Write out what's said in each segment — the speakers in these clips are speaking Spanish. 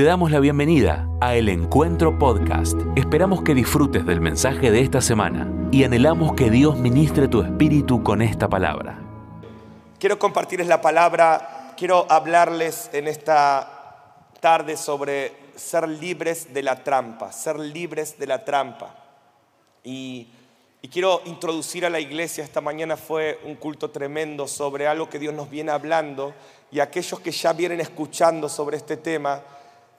Te damos la bienvenida a El Encuentro Podcast. Esperamos que disfrutes del mensaje de esta semana y anhelamos que Dios ministre tu espíritu con esta palabra. Quiero compartirles la palabra, quiero hablarles en esta tarde sobre ser libres de la trampa, ser libres de la trampa. Y quiero introducir a la iglesia. Esta mañana fue un culto tremendo sobre algo que Dios nos viene hablando, y aquellos que ya vienen escuchando sobre este tema,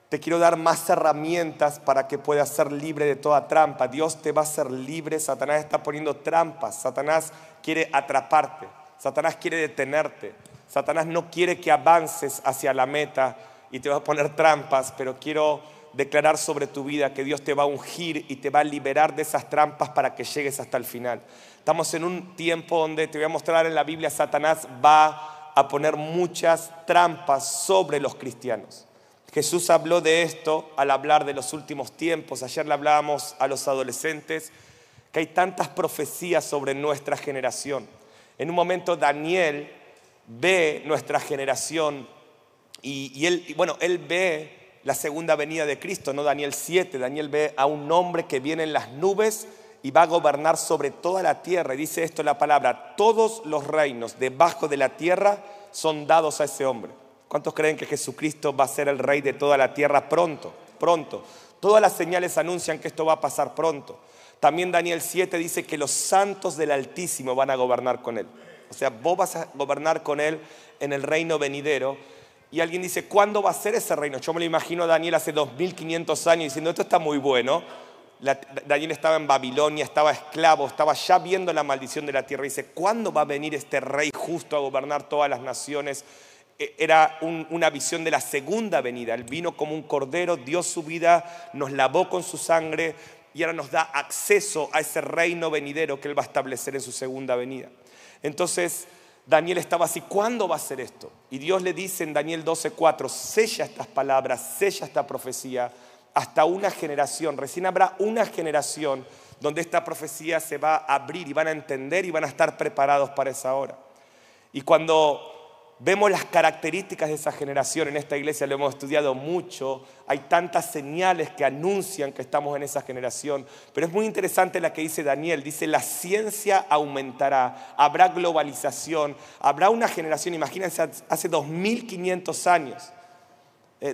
te quiero dar más herramientas para que puedas ser libre de toda trampa. Dios te va a hacer libre. Satanás está poniendo trampas. Satanás quiere atraparte. Satanás quiere detenerte. Satanás no quiere que avances hacia la meta y te va a poner trampas, pero quiero declarar sobre tu vida que Dios te va a ungir y te va a liberar de esas trampas para que llegues hasta el final. Estamos en un tiempo donde, te voy a mostrar en la Biblia, Satanás va a poner muchas trampas sobre los cristianos. Jesús habló de esto al hablar de los últimos tiempos. Ayer le hablábamos a los adolescentes que hay tantas profecías sobre nuestra generación. En un momento Daniel ve nuestra generación y él ve la segunda venida de Cristo, ¿no? Daniel 7, Daniel ve a un hombre que viene en las nubes y va a gobernar sobre toda la tierra. Y dice esto la palabra: todos los reinos debajo de la tierra son dados a ese hombre. ¿Cuántos creen que Jesucristo va a ser el rey de toda la tierra pronto? Pronto. Todas las señales anuncian que esto va a pasar pronto. También Daniel 7 dice que los santos del Altísimo van a gobernar con él. O sea, vos vas a gobernar con él en el reino venidero. Y alguien dice, ¿cuándo va a ser ese reino? Yo me lo imagino a Daniel hace 2500 años diciendo, esto está muy bueno. Daniel estaba en Babilonia, estaba esclavo, estaba ya viendo la maldición de la tierra. Y dice, ¿cuándo va a venir este rey justo a gobernar todas las naciones? Era una visión de la segunda venida. Él vino como un cordero, dio su vida, nos lavó con su sangre y ahora nos da acceso a ese reino venidero que él va a establecer en su segunda venida. Entonces, Daniel estaba así, ¿cuándo va a ser esto? Y Dios le dice en Daniel 12:4, sella estas palabras, sella esta profecía hasta una generación. Recién habrá una generación donde esta profecía se va a abrir y van a entender y van a estar preparados para esa hora. Y cuando vemos las características de esa generación, en esta iglesia lo hemos estudiado mucho, hay tantas señales que anuncian que estamos en esa generación, pero es muy interesante la que dice Daniel, dice la ciencia aumentará, habrá globalización, habrá una generación, imagínense hace 2500 años,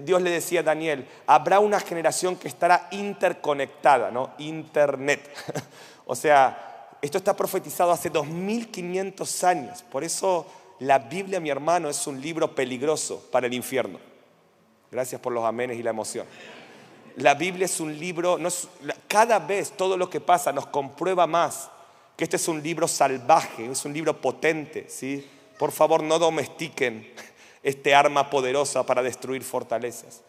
Dios le decía a Daniel, habrá una generación que estará interconectada, ¿no? Internet, o sea, esto está profetizado hace 2500 años, por eso la Biblia, mi hermano, es un libro peligroso para el infierno. Gracias por los amenes y la emoción. La Biblia es un libro, cada vez todo lo que pasa nos comprueba más que este es un libro salvaje, es un libro potente, ¿sí? Por favor, no domestiquen este arma poderosa para destruir fortalezas.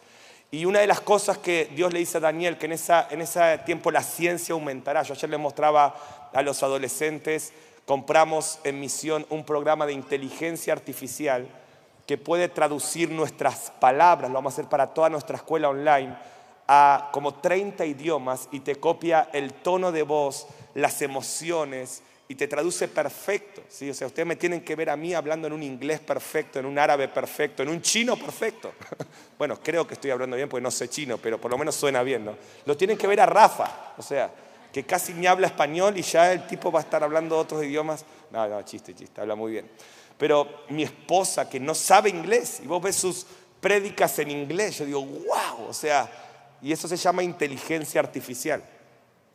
Y una de las cosas que Dios le dice a Daniel, que en ese tiempo la ciencia aumentará. Yo ayer le mostraba a los adolescentes, compramos en Misión un programa de inteligencia artificial que puede traducir nuestras palabras, lo vamos a hacer para toda nuestra escuela online, a como 30 idiomas y te copia el tono de voz, las emociones y te traduce perfecto, ¿sí? O sea, ustedes me tienen que ver a mí hablando en un inglés perfecto, en un árabe perfecto, en un chino perfecto. Bueno, creo que estoy hablando bien porque no sé chino, pero por lo menos suena bien, ¿no? Lo tienen que ver a Rafa, o sea, que casi ni habla español y ya el tipo va a estar hablando otros idiomas. No, chiste, habla muy bien. Pero mi esposa que no sabe inglés, y vos ves sus prédicas en inglés, yo digo, wow, o sea, y eso se llama inteligencia artificial.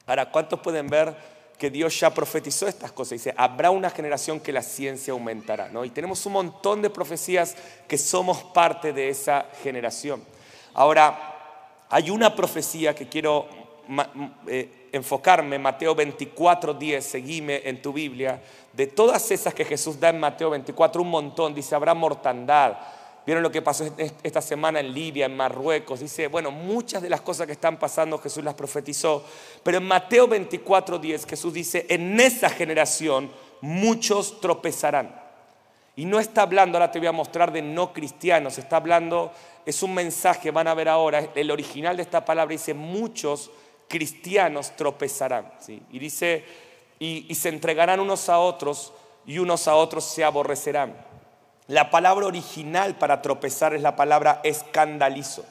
Ahora, ¿cuántos pueden ver que Dios ya profetizó estas cosas? Dice, habrá una generación que la ciencia aumentará, ¿no? Y tenemos un montón de profecías que somos parte de esa generación. Ahora, hay una profecía que quiero enfocarme, Mateo 24:10, seguime en tu Biblia. De todas esas que Jesús da en Mateo 24, un montón, dice, habrá mortandad. ¿Vieron lo que pasó esta semana en Libia, en Marruecos? Dice, bueno, muchas de las cosas que están pasando Jesús las profetizó, pero en Mateo 24:10 Jesús dice, en esa generación muchos tropezarán. Y no está hablando, ahora te voy a mostrar, de no cristianos, está hablando, es un mensaje, van a ver ahora, el original de esta palabra dice, muchos cristianos tropezarán, ¿sí? Y dice, y se entregarán unos a otros y unos a otros se aborrecerán. La palabra original para tropezar es la palabra escandalizo.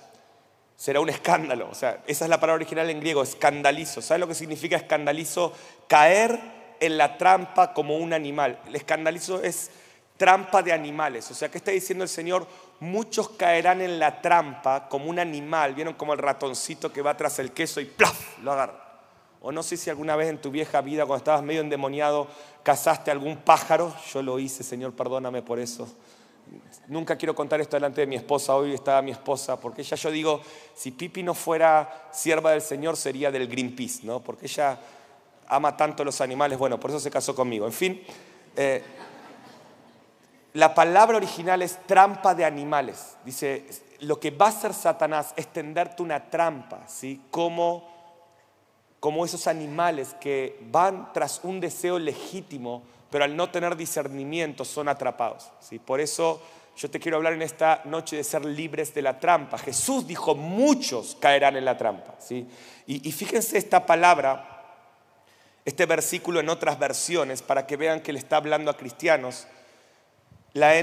será un escándalo. O sea, esa es la palabra original en griego, escandalizo. ¿Sabes lo que significa escandalizo? Caer en la trampa como un animal. El escandalizo es trampa de animales. O sea, ¿qué está diciendo el Señor? Muchos caerán en la trampa como un animal. ¿Vieron como el ratoncito que va tras el queso y ¡plaf! Lo agarra. O no sé si alguna vez en tu vieja vida, cuando estabas medio endemoniado, cazaste algún pájaro. Yo lo hice, Señor, perdóname por eso. Nunca quiero contar esto delante de mi esposa. Hoy estaba mi esposa, porque ella, yo digo, si Pipi no fuera sierva del Señor, sería del Greenpeace, ¿no? Porque ella ama tanto los animales. Bueno, por eso se casó conmigo. En fin, la palabra original es trampa de animales. Dice, lo que va a hacer Satanás es tenderte una trampa, ¿sí? Como esos animales que van tras un deseo legítimo, pero al no tener discernimiento son atrapados, ¿sí? Por eso yo te quiero hablar en esta noche de ser libres de la trampa. Jesús dijo, muchos caerán en la trampa, ¿sí? Y fíjense esta palabra, este versículo en otras versiones, para que vean que le está hablando a cristianos. La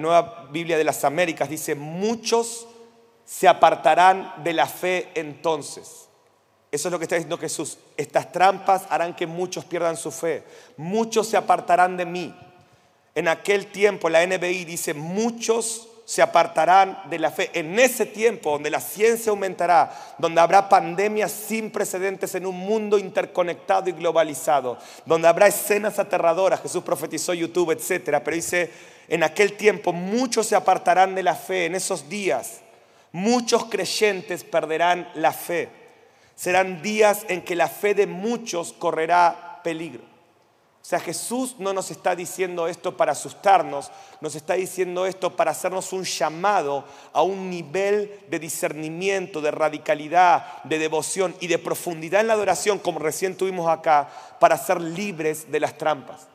Nueva Biblia de las Américas dice, muchos se apartarán de la fe entonces. Eso es lo que está diciendo Jesús. Estas trampas harán que muchos pierdan su fe. Muchos se apartarán de mí. En aquel tiempo, la NBI dice, muchos se apartarán de la fe. En ese tiempo, donde la ciencia aumentará, donde habrá pandemias sin precedentes en un mundo interconectado y globalizado, donde habrá escenas aterradoras, Jesús profetizó YouTube, etc. Pero dice, en aquel tiempo, muchos se apartarán de la fe. En esos días, muchos creyentes perderán la fe. Serán días en que la fe de muchos correrá peligro. O sea, Jesús no nos está diciendo esto para asustarnos, nos está diciendo esto para hacernos un llamado a un nivel de discernimiento, de radicalidad, de devoción y de profundidad en la adoración, como recién tuvimos acá, para ser libres de las trampas.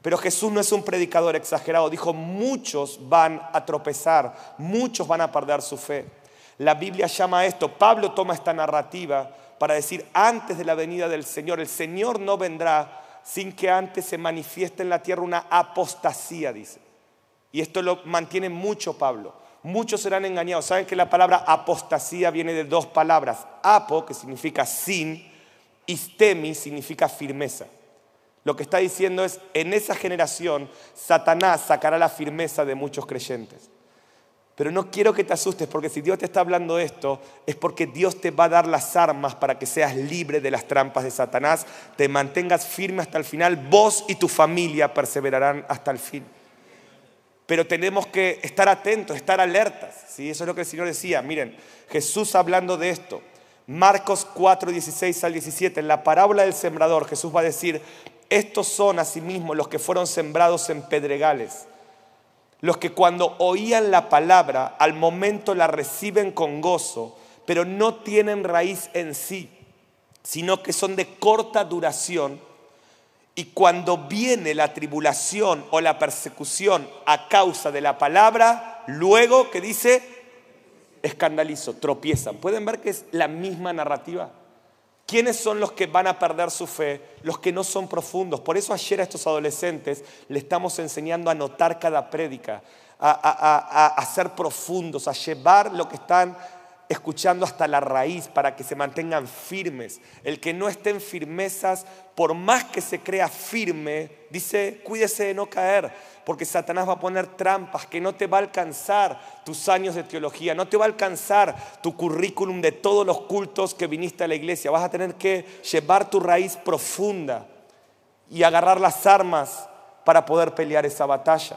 Pero Jesús no es un predicador exagerado, dijo, muchos van a tropezar, muchos van a perder su fe. La Biblia llama a esto, Pablo toma esta narrativa para decir antes de la venida del Señor, el Señor no vendrá sin que antes se manifieste en la tierra una apostasía, dice. Y esto lo mantiene mucho Pablo. Muchos serán engañados. Saben que la palabra apostasía viene de dos palabras. Apo, que significa sin, y stemi significa firmeza. Lo que está diciendo es, en esa generación, Satanás sacará la firmeza de muchos creyentes. Pero no quiero que te asustes, porque si Dios te está hablando esto, es porque Dios te va a dar las armas para que seas libre de las trampas de Satanás, te mantengas firme hasta el final, vos y tu familia perseverarán hasta el fin. Pero tenemos que estar atentos, estar alertas, ¿sí? Eso es lo que el Señor decía. Miren, Jesús hablando de esto, Marcos 4, 16 al 17, en la parábola del sembrador, Jesús va a decir, estos son asimismo los que fueron sembrados en pedregales, los que cuando oían la palabra, al momento la reciben con gozo, pero no tienen raíz en sí, sino que son de corta duración, y cuando viene la tribulación o la persecución a causa de la palabra, luego, ¿qué dice? Escandalizo, tropiezan. ¿Pueden ver que es la misma narrativa? ¿Quiénes son los que van a perder su fe? Los que no son profundos. Por eso ayer a estos adolescentes le estamos enseñando a notar cada prédica, a ser profundos, a llevar lo que están escuchando hasta la raíz para que se mantengan firmes. El que no esté en firmezas, por más que se crea firme, dice, cuídese de no caer, porque Satanás va a poner trampas que no te va a alcanzar tus años de teología, no te va a alcanzar tu currículum de todos los cultos que viniste a la iglesia. Vas a tener que llevar tu raíz profunda y agarrar las armas para poder pelear esa batalla.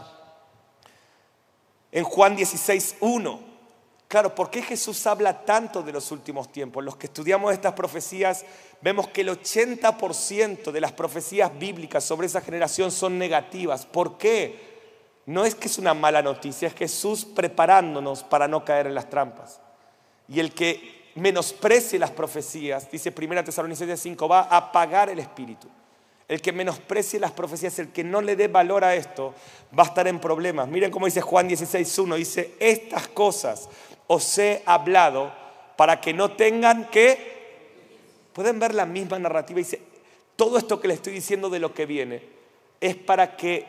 En Juan 16:1, claro, ¿por qué Jesús habla tanto de los últimos tiempos? Los que estudiamos estas profecías vemos que el 80% de las profecías bíblicas sobre esa generación son negativas. ¿Por qué? No es que es una mala noticia, es Jesús preparándonos para no caer en las trampas. Y el que menosprecie las profecías, dice 1 Tesalonicenses 5, va a apagar el espíritu. El que menosprecie las profecías, el que no le dé valor a esto, va a estar en problemas. Miren cómo dice Juan 16:1, dice, estas cosas os he hablado para que no tengan que... Pueden ver la misma narrativa. Dice, todo esto que le estoy diciendo de lo que viene es para que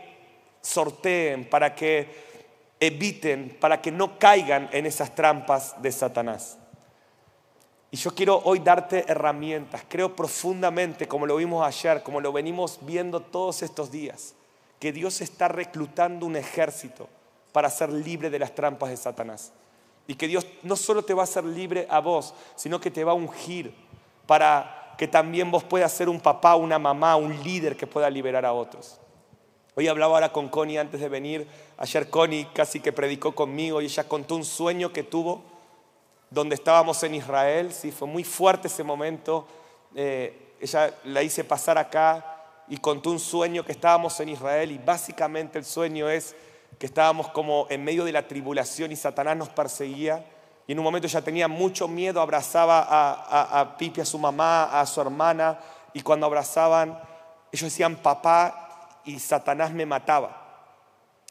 sorteen, para que eviten, para que no caigan en esas trampas de Satanás. Y yo quiero hoy darte herramientas. Creo profundamente, como lo vimos ayer, como lo venimos viendo todos estos días, que Dios está reclutando un ejército para ser libre de las trampas de Satanás. Y que Dios no solo te va a hacer libre a vos, sino que te va a ungir para que también vos puedas ser un papá, una mamá, un líder que pueda liberar a otros. Hoy hablaba ahora con Connie antes de venir. Ayer Connie casi que predicó conmigo y ella contó un sueño que tuvo donde estábamos en Israel, sí, fue muy fuerte ese momento. Ella la hice pasar acá y contó un sueño que estábamos en Israel, y básicamente el sueño es que estábamos como en medio de la tribulación y Satanás nos perseguía, y en un momento ella tenía mucho miedo, abrazaba a Pipi, a su mamá, a su hermana, y cuando abrazaban, ellos decían papá, y Satanás me mataba.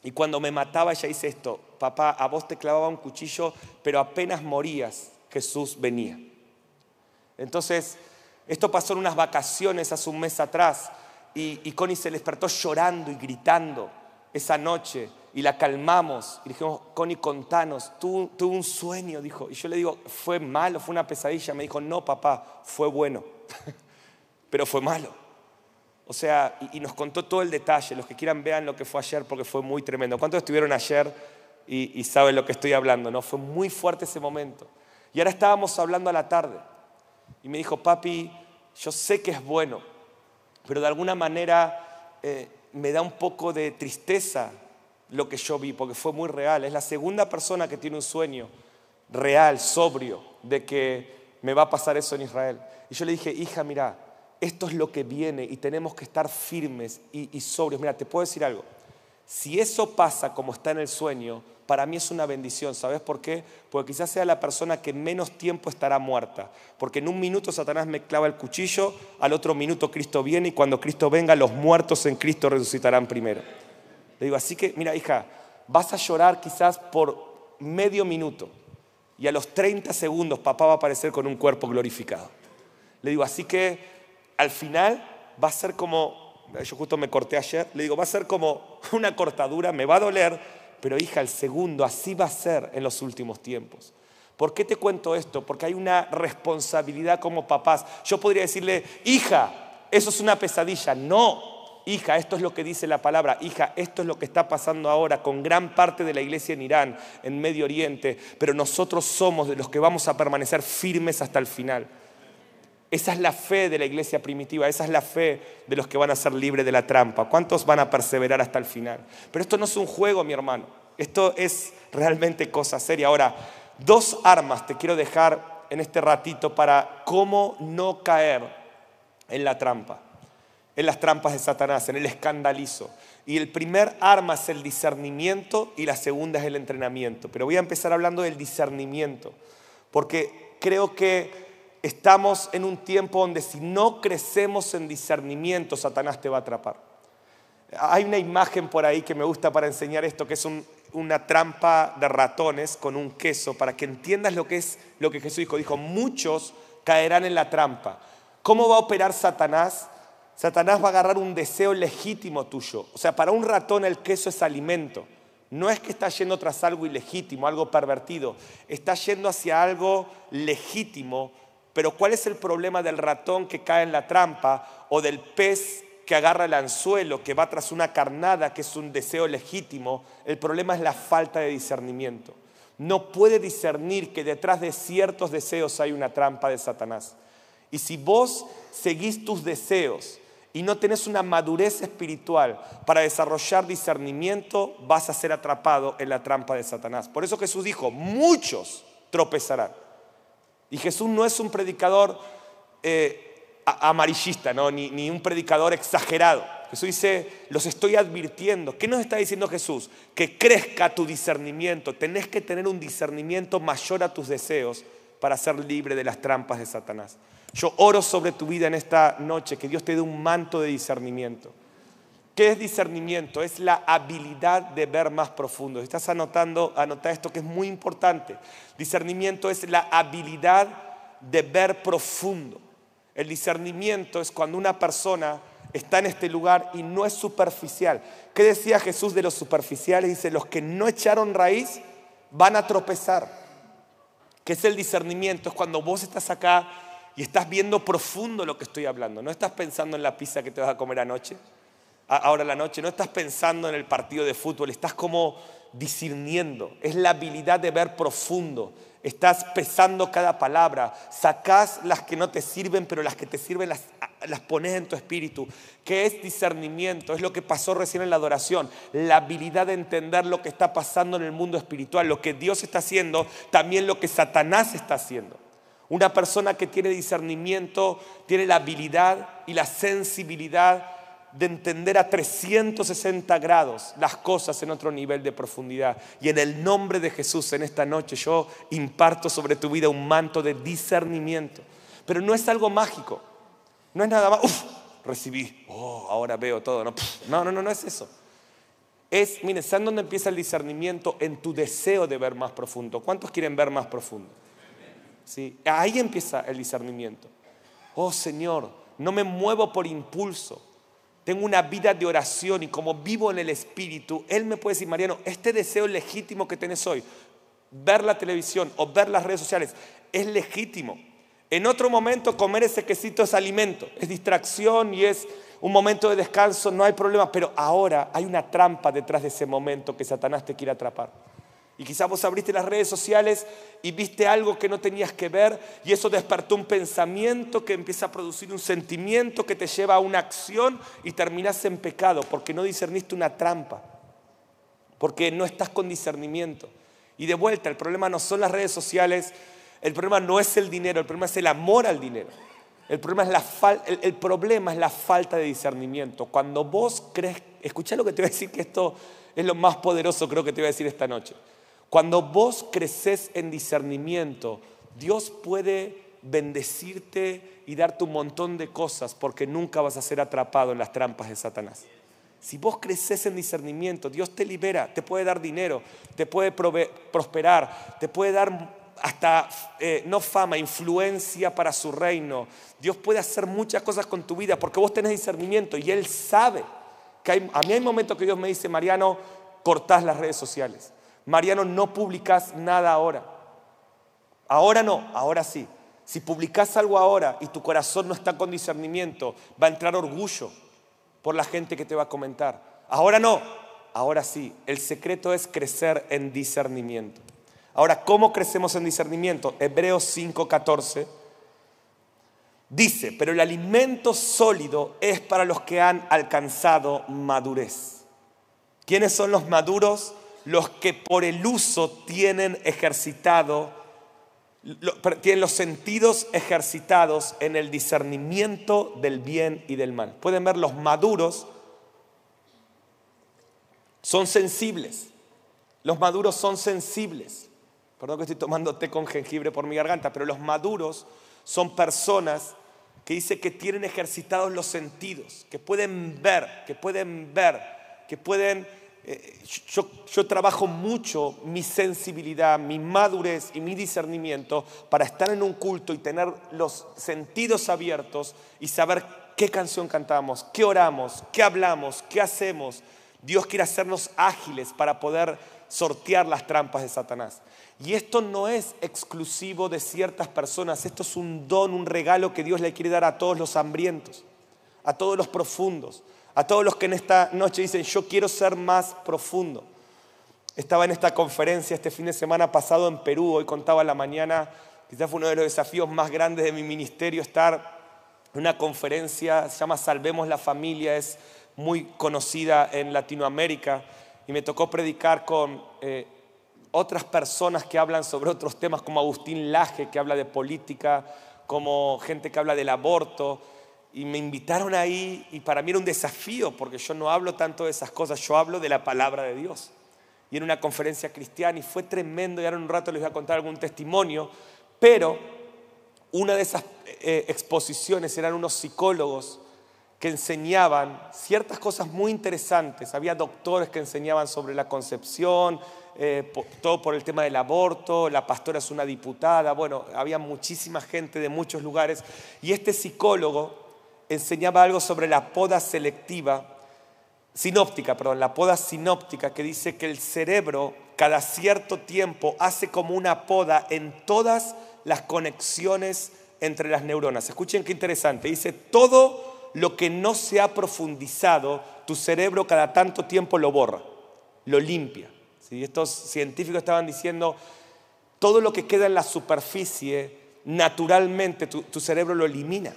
Y cuando me mataba ella dice esto: papá, a vos te clavaba un cuchillo, pero apenas morías, Jesús venía. Entonces, esto pasó en unas vacaciones hace un mes atrás, y Connie se despertó llorando y gritando esa noche, y la calmamos, y dijimos: Connie, contanos, tuve un sueño, dijo. Y yo le digo: ¿fue malo, fue una pesadilla? Me dijo: no, papá, fue bueno, pero fue malo. O sea, y nos contó todo el detalle. Los que quieran vean lo que fue ayer, porque fue muy tremendo. ¿Cuántos estuvieron ayer y saben lo que estoy hablando, no? Fue muy fuerte ese momento. Y ahora estábamos hablando a la tarde y me dijo: papi, yo sé que es bueno, pero de alguna manera me da un poco de tristeza lo que yo vi, porque fue muy real. Es la segunda persona que tiene un sueño real, sobrio, de que me va a pasar eso en Israel. Y yo le dije: hija, mirá, esto es lo que viene y tenemos que estar firmes y sobrios. Mira, te puedo decir algo. Si eso pasa como está en el sueño, para mí es una bendición. ¿Sabes por qué? Porque quizás sea la persona que menos tiempo estará muerta. Porque en un minuto Satanás me clava el cuchillo, al otro minuto Cristo viene, y cuando Cristo venga, los muertos en Cristo resucitarán primero. Le digo: así que, mira, hija, vas a llorar quizás por medio minuto y a los 30 segundos papá va a aparecer con un cuerpo glorificado. Le digo: así que al final va a ser como, yo justo me corté ayer, le digo, va a ser como una cortadura, me va a doler, pero hija, el segundo, así va a ser en los últimos tiempos. ¿Por qué te cuento esto? Porque hay una responsabilidad como papás. Yo podría decirle: hija, eso es una pesadilla. No, hija, esto es lo que dice la palabra. Hija, esto es lo que está pasando ahora con gran parte de la iglesia en Irán, en Medio Oriente, pero nosotros somos de los que vamos a permanecer firmes hasta el final. Esa es la fe de la iglesia primitiva, esa es la fe de los que van a ser libres de la trampa. ¿Cuántos van a perseverar hasta el final? Pero esto no es un juego, mi hermano. Esto es realmente cosa seria. Ahora, 2 armas te quiero dejar en este ratito para cómo no caer en la trampa, en las trampas de Satanás, en el escandalizo. Y el primer arma es el discernimiento y la segunda es el entrenamiento. Pero voy a empezar hablando del discernimiento, porque creo que estamos en un tiempo donde si no crecemos en discernimiento, Satanás te va a atrapar. Hay una imagen por ahí que me gusta para enseñar esto, que es una trampa de ratones con un queso, para que entiendas lo que es lo que Jesús dijo. Dijo: muchos caerán en la trampa. ¿Cómo va a operar Satanás? Satanás va a agarrar un deseo legítimo tuyo. O sea, para un ratón el queso es alimento. No es que está yendo tras algo ilegítimo, algo pervertido. Está yendo hacia algo legítimo. Pero ¿cuál es el problema del ratón que cae en la trampa o del pez que agarra el anzuelo, que va tras una carnada, que es un deseo legítimo? El problema es la falta de discernimiento. No puede discernir que detrás de ciertos deseos hay una trampa de Satanás. Y si vos seguís tus deseos y no tenés una madurez espiritual para desarrollar discernimiento, vas a ser atrapado en la trampa de Satanás. Por eso Jesús dijo: muchos tropezarán. Y Jesús no es un predicador amarillista, ¿no? Ni un predicador exagerado. Jesús dice: los estoy advirtiendo. ¿Qué nos está diciendo Jesús? Que crezca tu discernimiento. Tenés que tener un discernimiento mayor a tus deseos para ser libre de las trampas de Satanás. Yo oro sobre tu vida en esta noche, que Dios te dé un manto de discernimiento. ¿Qué es discernimiento? Es la habilidad de ver más profundo. Si estás anotando, anota esto que es muy importante. Discernimiento es la habilidad de ver profundo. El discernimiento es cuando una persona está en este lugar y no es superficial. ¿Qué decía Jesús de los superficiales? Dice: los que no echaron raíz van a tropezar. que es el discernimiento, es cuando vos estás acá y estás viendo profundo lo que estoy hablando. No estás pensando en la pizza que te vas a comer anoche, ahora a la noche. No estás pensando en el partido de fútbol, estás como discerniendo. Es la habilidad de ver profundo. Estás pesando cada palabra, sacás las que no te sirven, pero las que te sirven las pones en tu espíritu. ¿Qué es discernimiento? Es lo que pasó recién en la adoración, la habilidad de entender lo que está pasando en el mundo espiritual, lo que Dios está haciendo, también lo que Satanás está haciendo. Una persona que tiene discernimiento tiene la habilidad y la sensibilidad de entender a 360 grados las cosas en otro nivel de profundidad. Y en el nombre de Jesús, en esta noche yo imparto sobre tu vida un manto de discernimiento. Pero no es algo mágico, no es nada más, uff, recibí, oh, ahora veo todo. No es eso. Es, miren, ¿saben dónde empieza el discernimiento? En tu deseo de ver más profundo. ¿Cuántos quieren ver más profundo? ¿Sí? Ahí empieza el discernimiento. Oh Señor, no me muevo por impulso. Tengo una vida de oración y como vivo en el Espíritu, Él me puede decir, Mariano, este deseo legítimo que tenés hoy, ver la televisión o ver las redes sociales, es legítimo. En otro momento comer ese quesito es alimento, es distracción y es un momento de descanso, no hay problema. Pero ahora hay una trampa detrás de ese momento que Satanás te quiere atrapar. Y quizás vos abriste las redes sociales y viste algo que no tenías que ver y eso despertó un pensamiento que empieza a producir un sentimiento que te lleva a una acción y terminás en pecado porque no discerniste una trampa, porque no estás con discernimiento. Y de vuelta, el problema no son las redes sociales, el problema no es el dinero, el problema es el amor al dinero. El problema es la falta de discernimiento. Cuando vos crees, escuchá lo que te voy a decir, que esto es lo más poderoso creo que te voy a decir esta noche. Cuando vos creces en discernimiento, Dios puede bendecirte y darte un montón de cosas porque nunca vas a ser atrapado en las trampas de Satanás. Si vos creces en discernimiento, Dios te libera, te puede dar dinero, te puede prosperar, te puede dar hasta, no fama, influencia para su reino. Dios puede hacer muchas cosas con tu vida porque vos tenés discernimiento y Él sabe que a mí hay momentos que Dios me dice, Mariano, cortás las redes sociales. Mariano, no publicás nada ahora. Ahora no, ahora sí. Si publicás algo ahora y tu corazón no está con discernimiento, va a entrar orgullo por la gente que te va a comentar. Ahora no, ahora sí. El secreto es crecer en discernimiento. Ahora, ¿cómo crecemos en discernimiento? Hebreos 5:14 dice, pero el alimento sólido es para los que han alcanzado madurez. ¿Quiénes son los maduros? Los que por el uso tienen los sentidos ejercitados en el discernimiento del bien y del mal. Pueden ver, los maduros son sensibles. Los maduros son sensibles. Perdón que estoy tomando té con jengibre por mi garganta, pero los maduros son personas que dice que tienen ejercitados los sentidos, que pueden ver, que pueden ver, que pueden... Yo trabajo mucho mi sensibilidad, mi madurez y mi discernimiento para estar en un culto y tener los sentidos abiertos y saber qué canción cantamos, qué oramos, qué hablamos, qué hacemos. Dios quiere hacernos ágiles para poder sortear las trampas de Satanás. Y esto no es exclusivo de ciertas personas, esto es un don, un regalo que Dios le quiere dar a todos los hambrientos, a todos los profundos. A todos los que en esta noche dicen, yo quiero ser más profundo. Estaba en esta conferencia este fin de semana pasado en Perú, hoy contaba en la mañana, quizás fue uno de los desafíos más grandes de mi ministerio, estar en una conferencia, se llama Salvemos la Familia, es muy conocida en Latinoamérica, y me tocó predicar con otras personas que hablan sobre otros temas, como Agustín Laje, que habla de política, como gente que habla del aborto. Y me invitaron ahí y para mí era un desafío porque yo no hablo tanto de esas cosas, yo hablo de la palabra de Dios. Y era una conferencia cristiana y fue tremendo y ahora en un rato les voy a contar algún testimonio, pero una de esas exposiciones eran unos psicólogos que enseñaban ciertas cosas muy interesantes. Había doctores que enseñaban sobre la concepción, todo por el tema del aborto, la pastora es una diputada, bueno, había muchísima gente de muchos lugares y este psicólogo enseñaba algo sobre la poda sinóptica, que dice que el cerebro cada cierto tiempo hace como una poda en todas las conexiones entre las neuronas. Escuchen qué interesante. Dice, todo lo que no se ha profundizado, tu cerebro cada tanto tiempo lo borra, lo limpia. ¿Sí? Estos científicos estaban diciendo, todo lo que queda en la superficie, naturalmente tu cerebro lo elimina.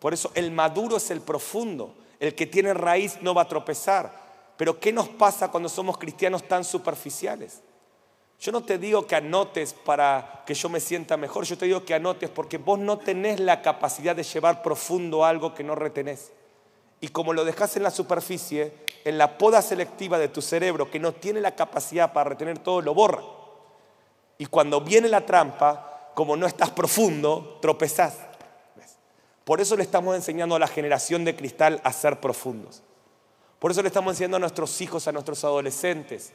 Por eso el maduro es el profundo, el que tiene raíz no va a tropezar. Pero ¿qué nos pasa cuando somos cristianos tan superficiales? Yo no te digo que anotes para que yo me sienta mejor, yo te digo que anotes porque vos no tenés la capacidad de llevar profundo algo que no retenés. Y como lo dejás en la superficie, en la poda selectiva de tu cerebro, que no tiene la capacidad para retener todo, lo borra. Y cuando viene la trampa, como no estás profundo, tropezás. Por eso le estamos enseñando a la generación de cristal a ser profundos. Por eso le estamos enseñando a nuestros hijos, a nuestros adolescentes,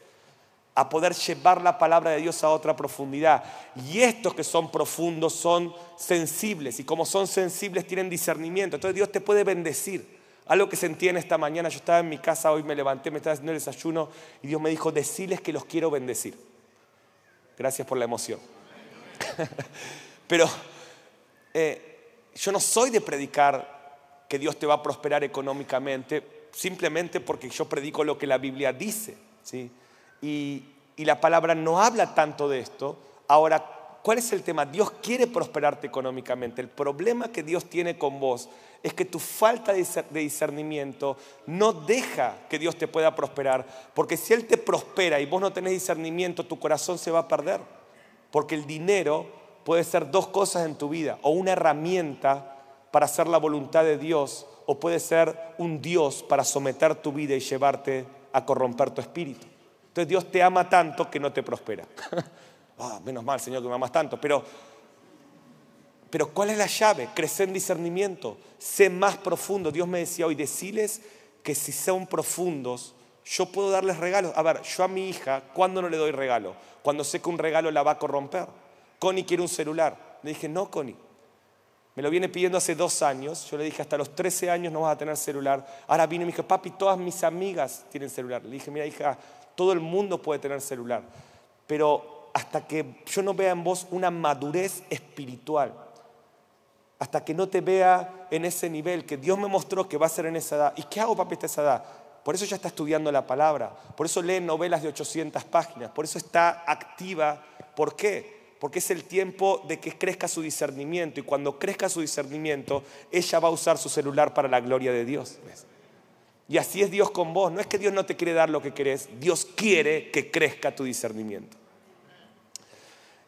a poder llevar la palabra de Dios a otra profundidad. Y estos que son profundos son sensibles, y como son sensibles tienen discernimiento. Entonces Dios te puede bendecir. Algo que sentí en esta mañana, yo estaba en mi casa, hoy me levanté, me estaba haciendo el desayuno y Dios me dijo, deciles que los quiero bendecir. Gracias por la emoción. Pero yo no soy de predicar que Dios te va a prosperar económicamente, simplemente porque yo predico lo que la Biblia dice, ¿sí? Y la palabra no habla tanto de esto. Ahora, ¿cuál es el tema? Dios quiere prosperarte económicamente. El problema que Dios tiene con vos es que tu falta de discernimiento no deja que Dios te pueda prosperar, porque si Él te prospera y vos no tenés discernimiento, tu corazón se va a perder, porque el dinero puede ser dos cosas en tu vida, o una herramienta para hacer la voluntad de Dios, o puede ser un Dios para someter tu vida y llevarte a corromper tu espíritu. Entonces Dios te ama tanto que no te prospera. Oh, menos mal, Señor, que me amas tanto. Pero ¿cuál es la llave? Crecer en discernimiento, sé más profundo. Dios me decía hoy, deciles que si son profundos, yo puedo darles regalos. A ver, yo a mi hija, ¿cuándo no le doy regalo? Cuando sé que un regalo la va a corromper. Connie quiere un celular. Le dije, no, Connie. Me lo viene pidiendo hace 2 años. Yo le dije, hasta los 13 años no vas a tener celular. Ahora vino y me dijo, papi, todas mis amigas tienen celular. Le dije, mira, hija, todo el mundo puede tener celular, pero hasta que yo no vea en vos una madurez espiritual, hasta que no te vea en ese nivel que Dios me mostró que va a ser en esa edad. ¿Y qué hago, papi, hasta esa edad? Por eso ya está estudiando la palabra, por eso lee novelas de 800 páginas, por eso está activa. ¿Por qué? Porque es el tiempo de que crezca su discernimiento, y cuando crezca su discernimiento, ella va a usar su celular para la gloria de Dios. Y así es Dios con vos. No es que Dios no te quiere dar lo que querés, Dios quiere que crezca tu discernimiento.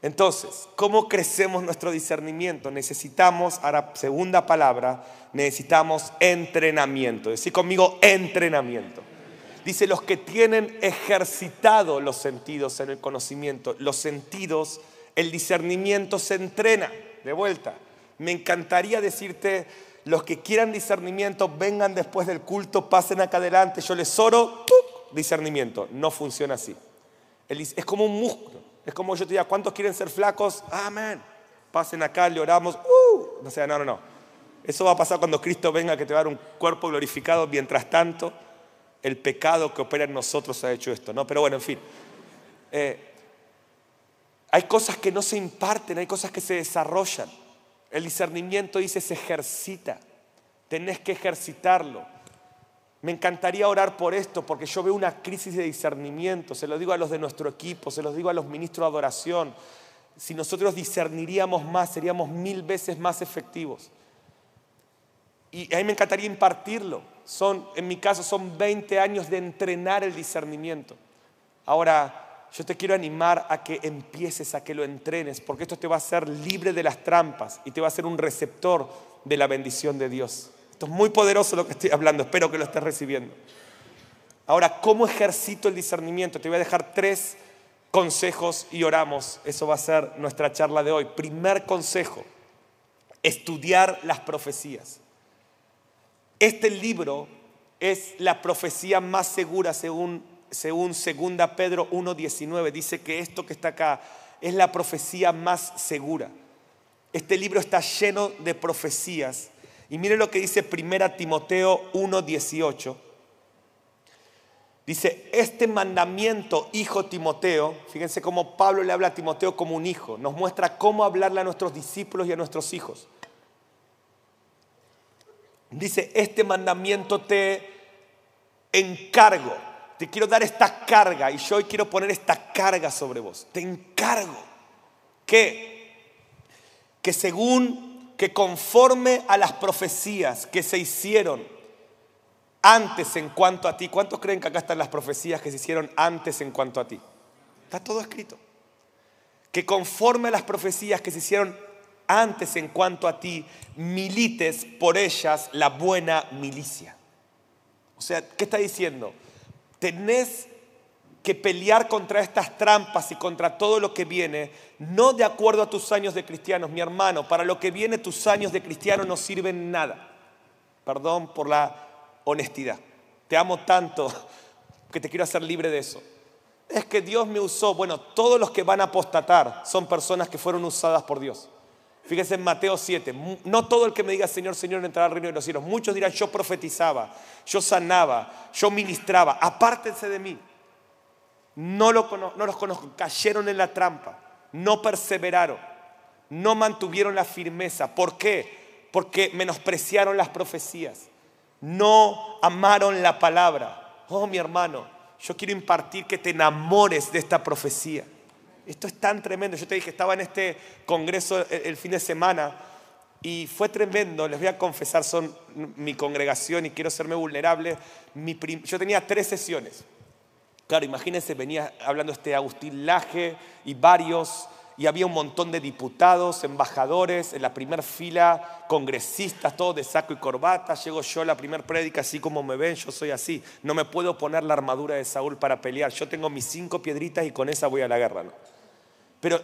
Entonces, ¿cómo crecemos nuestro discernimiento? Necesitamos, ahora segunda palabra, necesitamos entrenamiento. Decí conmigo, entrenamiento. Dice, los que tienen ejercitado los sentidos en el conocimiento, los sentidos, el discernimiento se entrena. De vuelta, me encantaría decirte, los que quieran discernimiento, vengan después del culto, pasen acá adelante, yo les oro, ¡tuc! Discernimiento. No funciona así. Es como un músculo. Es como yo te diga, ¿cuántos quieren ser flacos? Amén. Pasen acá, le oramos. O sea, no. Eso va a pasar cuando Cristo venga, que te va a dar un cuerpo glorificado. Mientras tanto, el pecado que opera en nosotros ha hecho esto, ¿no? Pero bueno, en fin. Hay cosas que no se imparten, hay cosas que se desarrollan. El discernimiento, dice, se ejercita. Tenés que ejercitarlo. Me encantaría orar por esto, porque yo veo una crisis de discernimiento. Se lo digo a los de nuestro equipo, se los digo a los ministros de adoración. Si nosotros discerniríamos más, seríamos 1000 veces más efectivos. Y a mí me encantaría impartirlo. En mi caso, son 20 años de entrenar el discernimiento. Ahora, yo te quiero animar a que empieces, a que lo entrenes, porque esto te va a hacer libre de las trampas y te va a hacer un receptor de la bendición de Dios. Esto es muy poderoso lo que estoy hablando, espero que lo estés recibiendo. Ahora, ¿cómo ejercito el discernimiento? Te voy a dejar 3 consejos y oramos. Eso va a ser nuestra charla de hoy. Primer consejo, estudiar las profecías. Este libro es la profecía más segura según 2 Pedro 1:19, dice que esto que está acá es la profecía más segura. Este libro está lleno de profecías. Y mire lo que dice 1 Timoteo 1:18. Dice, este mandamiento, hijo Timoteo, fíjense cómo Pablo le habla a Timoteo como un hijo, nos muestra cómo hablarle a nuestros discípulos y a nuestros hijos. Dice, este mandamiento te encargo, te quiero dar esta carga y yo hoy quiero poner esta carga sobre vos. Te encargo que según, que conforme a las profecías que se hicieron antes en cuanto a ti. ¿Cuántos creen que acá están las profecías que se hicieron antes en cuanto a ti? Está todo escrito. Que conforme a las profecías que se hicieron antes en cuanto a ti, milites por ellas la buena milicia. O sea, ¿qué está diciendo? Tenés que pelear contra estas trampas y contra todo lo que viene, no de acuerdo a tus años de cristianos, mi hermano. Para lo que viene tus años de cristiano no sirven nada. Perdón por la honestidad. Te amo tanto que te quiero hacer libre de eso. Es que Dios me usó. Bueno, todos los que van a apostatar son personas que fueron usadas por Dios. Fíjense en Mateo 7. No todo el que me diga Señor, Señor entrará al reino de los cielos. Muchos dirán yo profetizaba, yo sanaba, yo ministraba. Apártense de mí. No los conozco. Cayeron en la trampa. No perseveraron. No mantuvieron la firmeza. ¿Por qué? Porque menospreciaron las profecías. No amaron la palabra. Oh, mi hermano, yo quiero impartir que te enamores de esta profecía. Esto es tan tremendo. Yo te dije, estaba en este congreso el fin de semana y fue tremendo. Les voy a confesar, son mi congregación y quiero serme vulnerable. Yo tenía 3 sesiones. Claro, imagínense, venía hablando Agustín Laje y varios, y había un montón de diputados, embajadores, en la primera fila, congresistas, todos de saco y corbata. Llego yo a la primera prédica, así como me ven, yo soy así. No me puedo poner la armadura de Saúl para pelear. Yo tengo mis 5 piedritas y con esa voy a la guerra, ¿no? Pero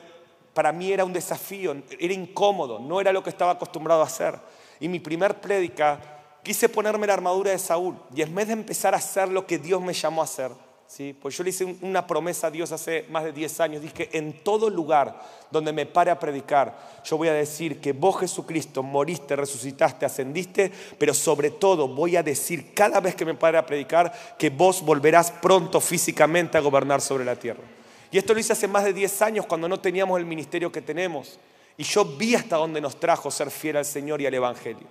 para mí era un desafío, era incómodo, no era lo que estaba acostumbrado a hacer. Y mi primera prédica, quise ponerme la armadura de Saúl. Y en vez de empezar a hacer lo que Dios me llamó a hacer, ¿sí? Pues yo le hice una promesa a Dios hace más de 10 años. Dije, en todo lugar donde me pare a predicar, yo voy a decir que vos, Jesucristo, moriste, resucitaste, ascendiste, pero sobre todo voy a decir cada vez que me pare a predicar que vos volverás pronto físicamente a gobernar sobre la tierra. Y esto lo hice hace más de 10 años cuando no teníamos el ministerio que tenemos. Y yo vi hasta dónde nos trajo ser fiel al Señor y al Evangelio.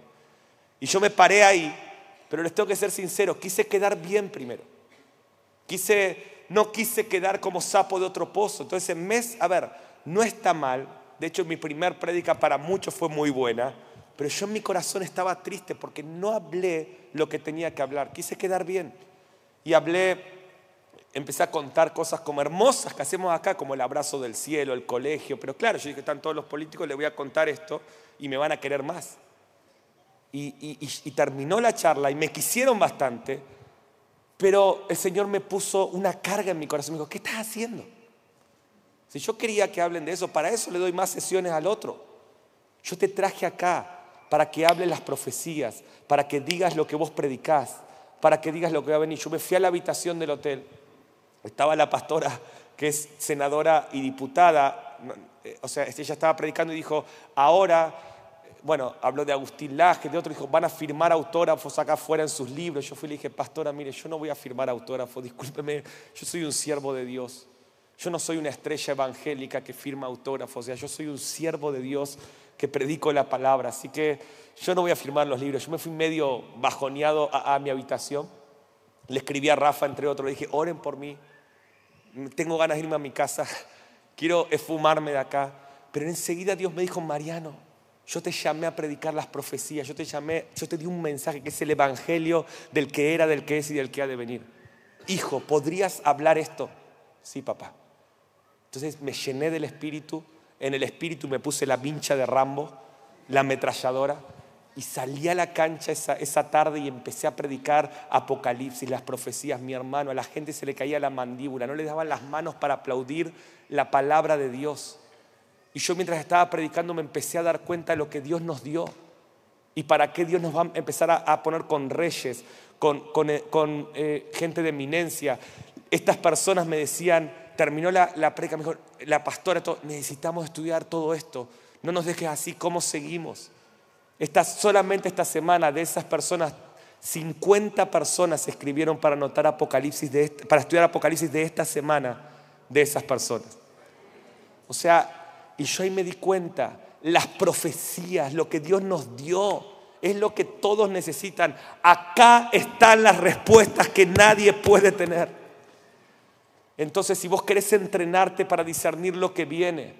Y yo me paré ahí, pero les tengo que ser sincero, quise quedar bien primero. No quise quedar como sapo de otro pozo. Entonces, no está mal. De hecho, mi primer prédica para muchos fue muy buena. Pero yo en mi corazón estaba triste porque no hablé lo que tenía que hablar. Quise quedar bien. Y empecé a contar cosas como hermosas que hacemos acá, como el abrazo del cielo, el colegio. Pero claro, yo dije, están todos los políticos, les voy a contar esto y me van a querer más. Y terminó la charla y me quisieron bastante. Pero el Señor me puso una carga en mi corazón. Me dijo, ¿qué estás haciendo? Si yo quería que hablen de eso, para eso le doy más sesiones al otro. Yo te traje acá para que hables las profecías, para que digas lo que vos predicás, para que digas lo que va a venir. Yo me fui a la habitación del hotel. Estaba la pastora, que es senadora y diputada. O sea, ella estaba predicando y dijo, habló de Agustín Laje, de otro, dijo, van a firmar autógrafos acá afuera en sus libros. Yo fui y le dije, pastora, mire, yo no voy a firmar autógrafos, discúlpeme, yo soy un siervo de Dios. Yo no soy una estrella evangélica que firma autógrafos, o sea, yo soy un siervo de Dios que predico la palabra, así que yo no voy a firmar los libros. Yo me fui medio bajoneado a mi habitación, le escribí a Rafa, entre otros, le dije, oren por mí, tengo ganas de irme a mi casa, quiero esfumarme de acá. Pero enseguida Dios me dijo, Mariano, yo te llamé a predicar las profecías, yo te di un mensaje que es el evangelio del que era, del que es y del que ha de venir. Hijo, ¿podrías hablar esto? Sí, papá. Entonces me llené del espíritu, en el espíritu me puse la vincha de Rambo, la ametralladora, y salí a la cancha esa tarde y empecé a predicar Apocalipsis, las profecías. Mi hermano, a la gente se le caía la mandíbula, no le daban las manos para aplaudir la palabra de Dios. Y yo mientras estaba predicando me empecé a dar cuenta de lo que Dios nos dio y para qué Dios nos va a empezar a poner con reyes, con gente de eminencia. Estas personas me decían, terminó la predica, me dijo, la pastora, necesitamos estudiar todo esto, no nos dejes así, ¿cómo seguimos? Solamente esta semana de esas personas 50 personas escribieron para anotar para estudiar Apocalipsis de esta semana, de esas personas. O sea, y yo ahí me di cuenta, las profecías, lo que Dios nos dio, es lo que todos necesitan. Acá están las respuestas que nadie puede tener. Entonces, si vos querés entrenarte para discernir lo que viene,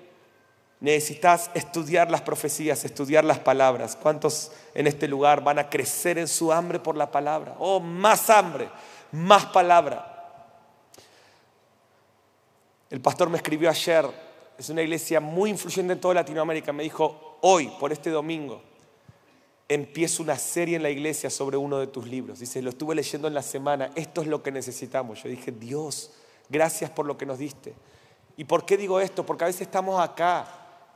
necesitas estudiar las profecías, estudiar las palabras. ¿Cuántos en este lugar van a crecer en su hambre por la palabra? Oh, más hambre, más palabra. El pastor me escribió ayer, es una iglesia muy influyente en toda Latinoamérica, me dijo, hoy, por este domingo, empiezo una serie en la iglesia sobre uno de tus libros. Dice, lo estuve leyendo en la semana, esto es lo que necesitamos. Yo dije, Dios, gracias por lo que nos diste. ¿Y por qué digo esto? Porque a veces estamos acá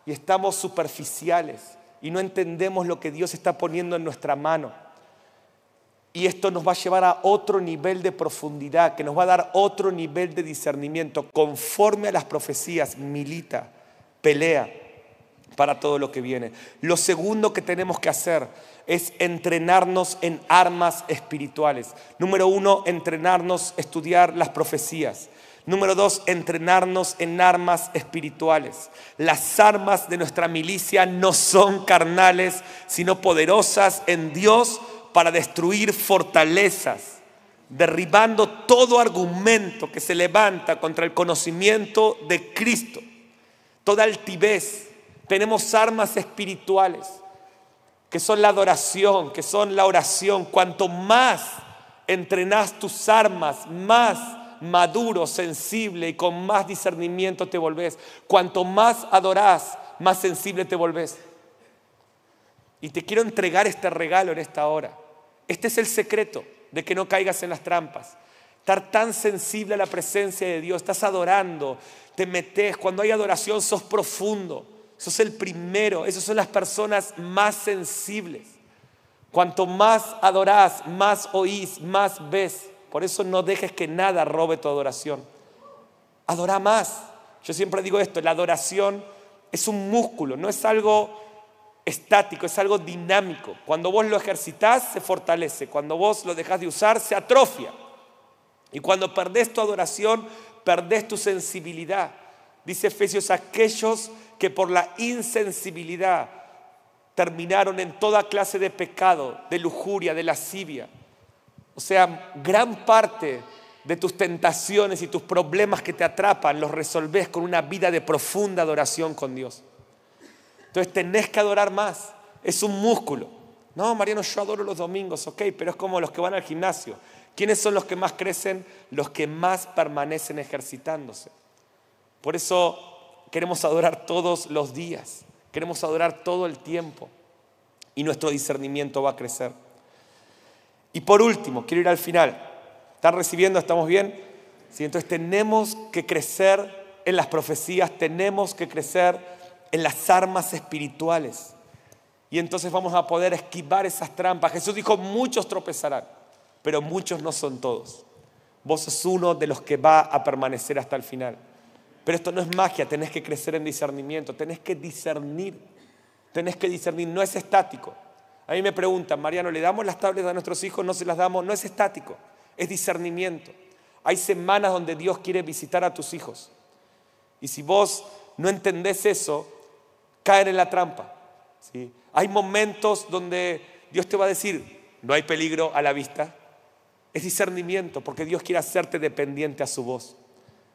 y estamos superficiales y no entendemos lo que Dios está poniendo en nuestra mano. Y esto nos va a llevar a otro nivel de profundidad, que nos va a dar otro nivel de discernimiento. Conforme a las profecías, milita, pelea para todo lo que viene. Lo segundo que tenemos que hacer es entrenarnos en armas espirituales. Número uno, entrenarnos, estudiar las profecías. Número dos, entrenarnos en armas espirituales. Las armas de nuestra milicia no son carnales, sino poderosas en Dios para destruir fortalezas, derribando todo argumento que se levanta contra el conocimiento de Cristo, toda altivez. Tenemos armas espirituales, que son la adoración, que son la oración. Cuanto más entrenás tus armas, más maduro, sensible y con más discernimiento te volvés. Cuanto más adorás, más sensible te volvés. Y te quiero entregar este regalo en esta hora. Este es el secreto de que no caigas en las trampas. Estar tan sensible a la presencia de Dios. Estás adorando, te metés. Cuando hay adoración sos profundo. Sos el primero. Esas son las personas más sensibles. Cuanto más adorás, más oís, más ves. Por eso no dejes que nada robe tu adoración. Adora más. Yo siempre digo esto, la adoración es un músculo, no es algo estático, es algo dinámico. Cuando vos lo ejercitás, se fortalece. Cuando vos lo dejás de usar, se atrofia. Y cuando perdés tu adoración, perdés tu sensibilidad. Dice Efesios, aquellos que por la insensibilidad terminaron en toda clase de pecado, de lujuria, de lascivia. O sea, gran parte de tus tentaciones y tus problemas que te atrapan los resolvés con una vida de profunda adoración con Dios. Entonces tenés que adorar más. Es un músculo. No, Mariano, yo adoro los domingos, ok, pero es como los que van al gimnasio. ¿Quiénes son los que más crecen? Los que más permanecen ejercitándose. Por eso queremos adorar todos los días. Queremos adorar todo el tiempo. Y nuestro discernimiento va a crecer. Y por último, quiero ir al final. ¿Están recibiendo? ¿Estamos bien? Sí, entonces tenemos que crecer en las profecías, tenemos que crecer en las armas espirituales. Y entonces vamos a poder esquivar esas trampas. Jesús dijo, muchos tropezarán, pero muchos no son todos. Vos sos uno de los que va a permanecer hasta el final. Pero esto no es magia, tenés que crecer en discernimiento, tenés que discernir. Tenés que discernir, no es estático. A mí me preguntan, Mariano, ¿le damos las tabletas a nuestros hijos? ¿No se las damos? No es estático, es discernimiento. Hay semanas donde Dios quiere visitar a tus hijos. Y si vos no entendés eso, caen en la trampa, ¿sí? Hay momentos donde Dios te va a decir, no hay peligro a la vista. Es discernimiento, porque Dios quiere hacerte dependiente a su voz.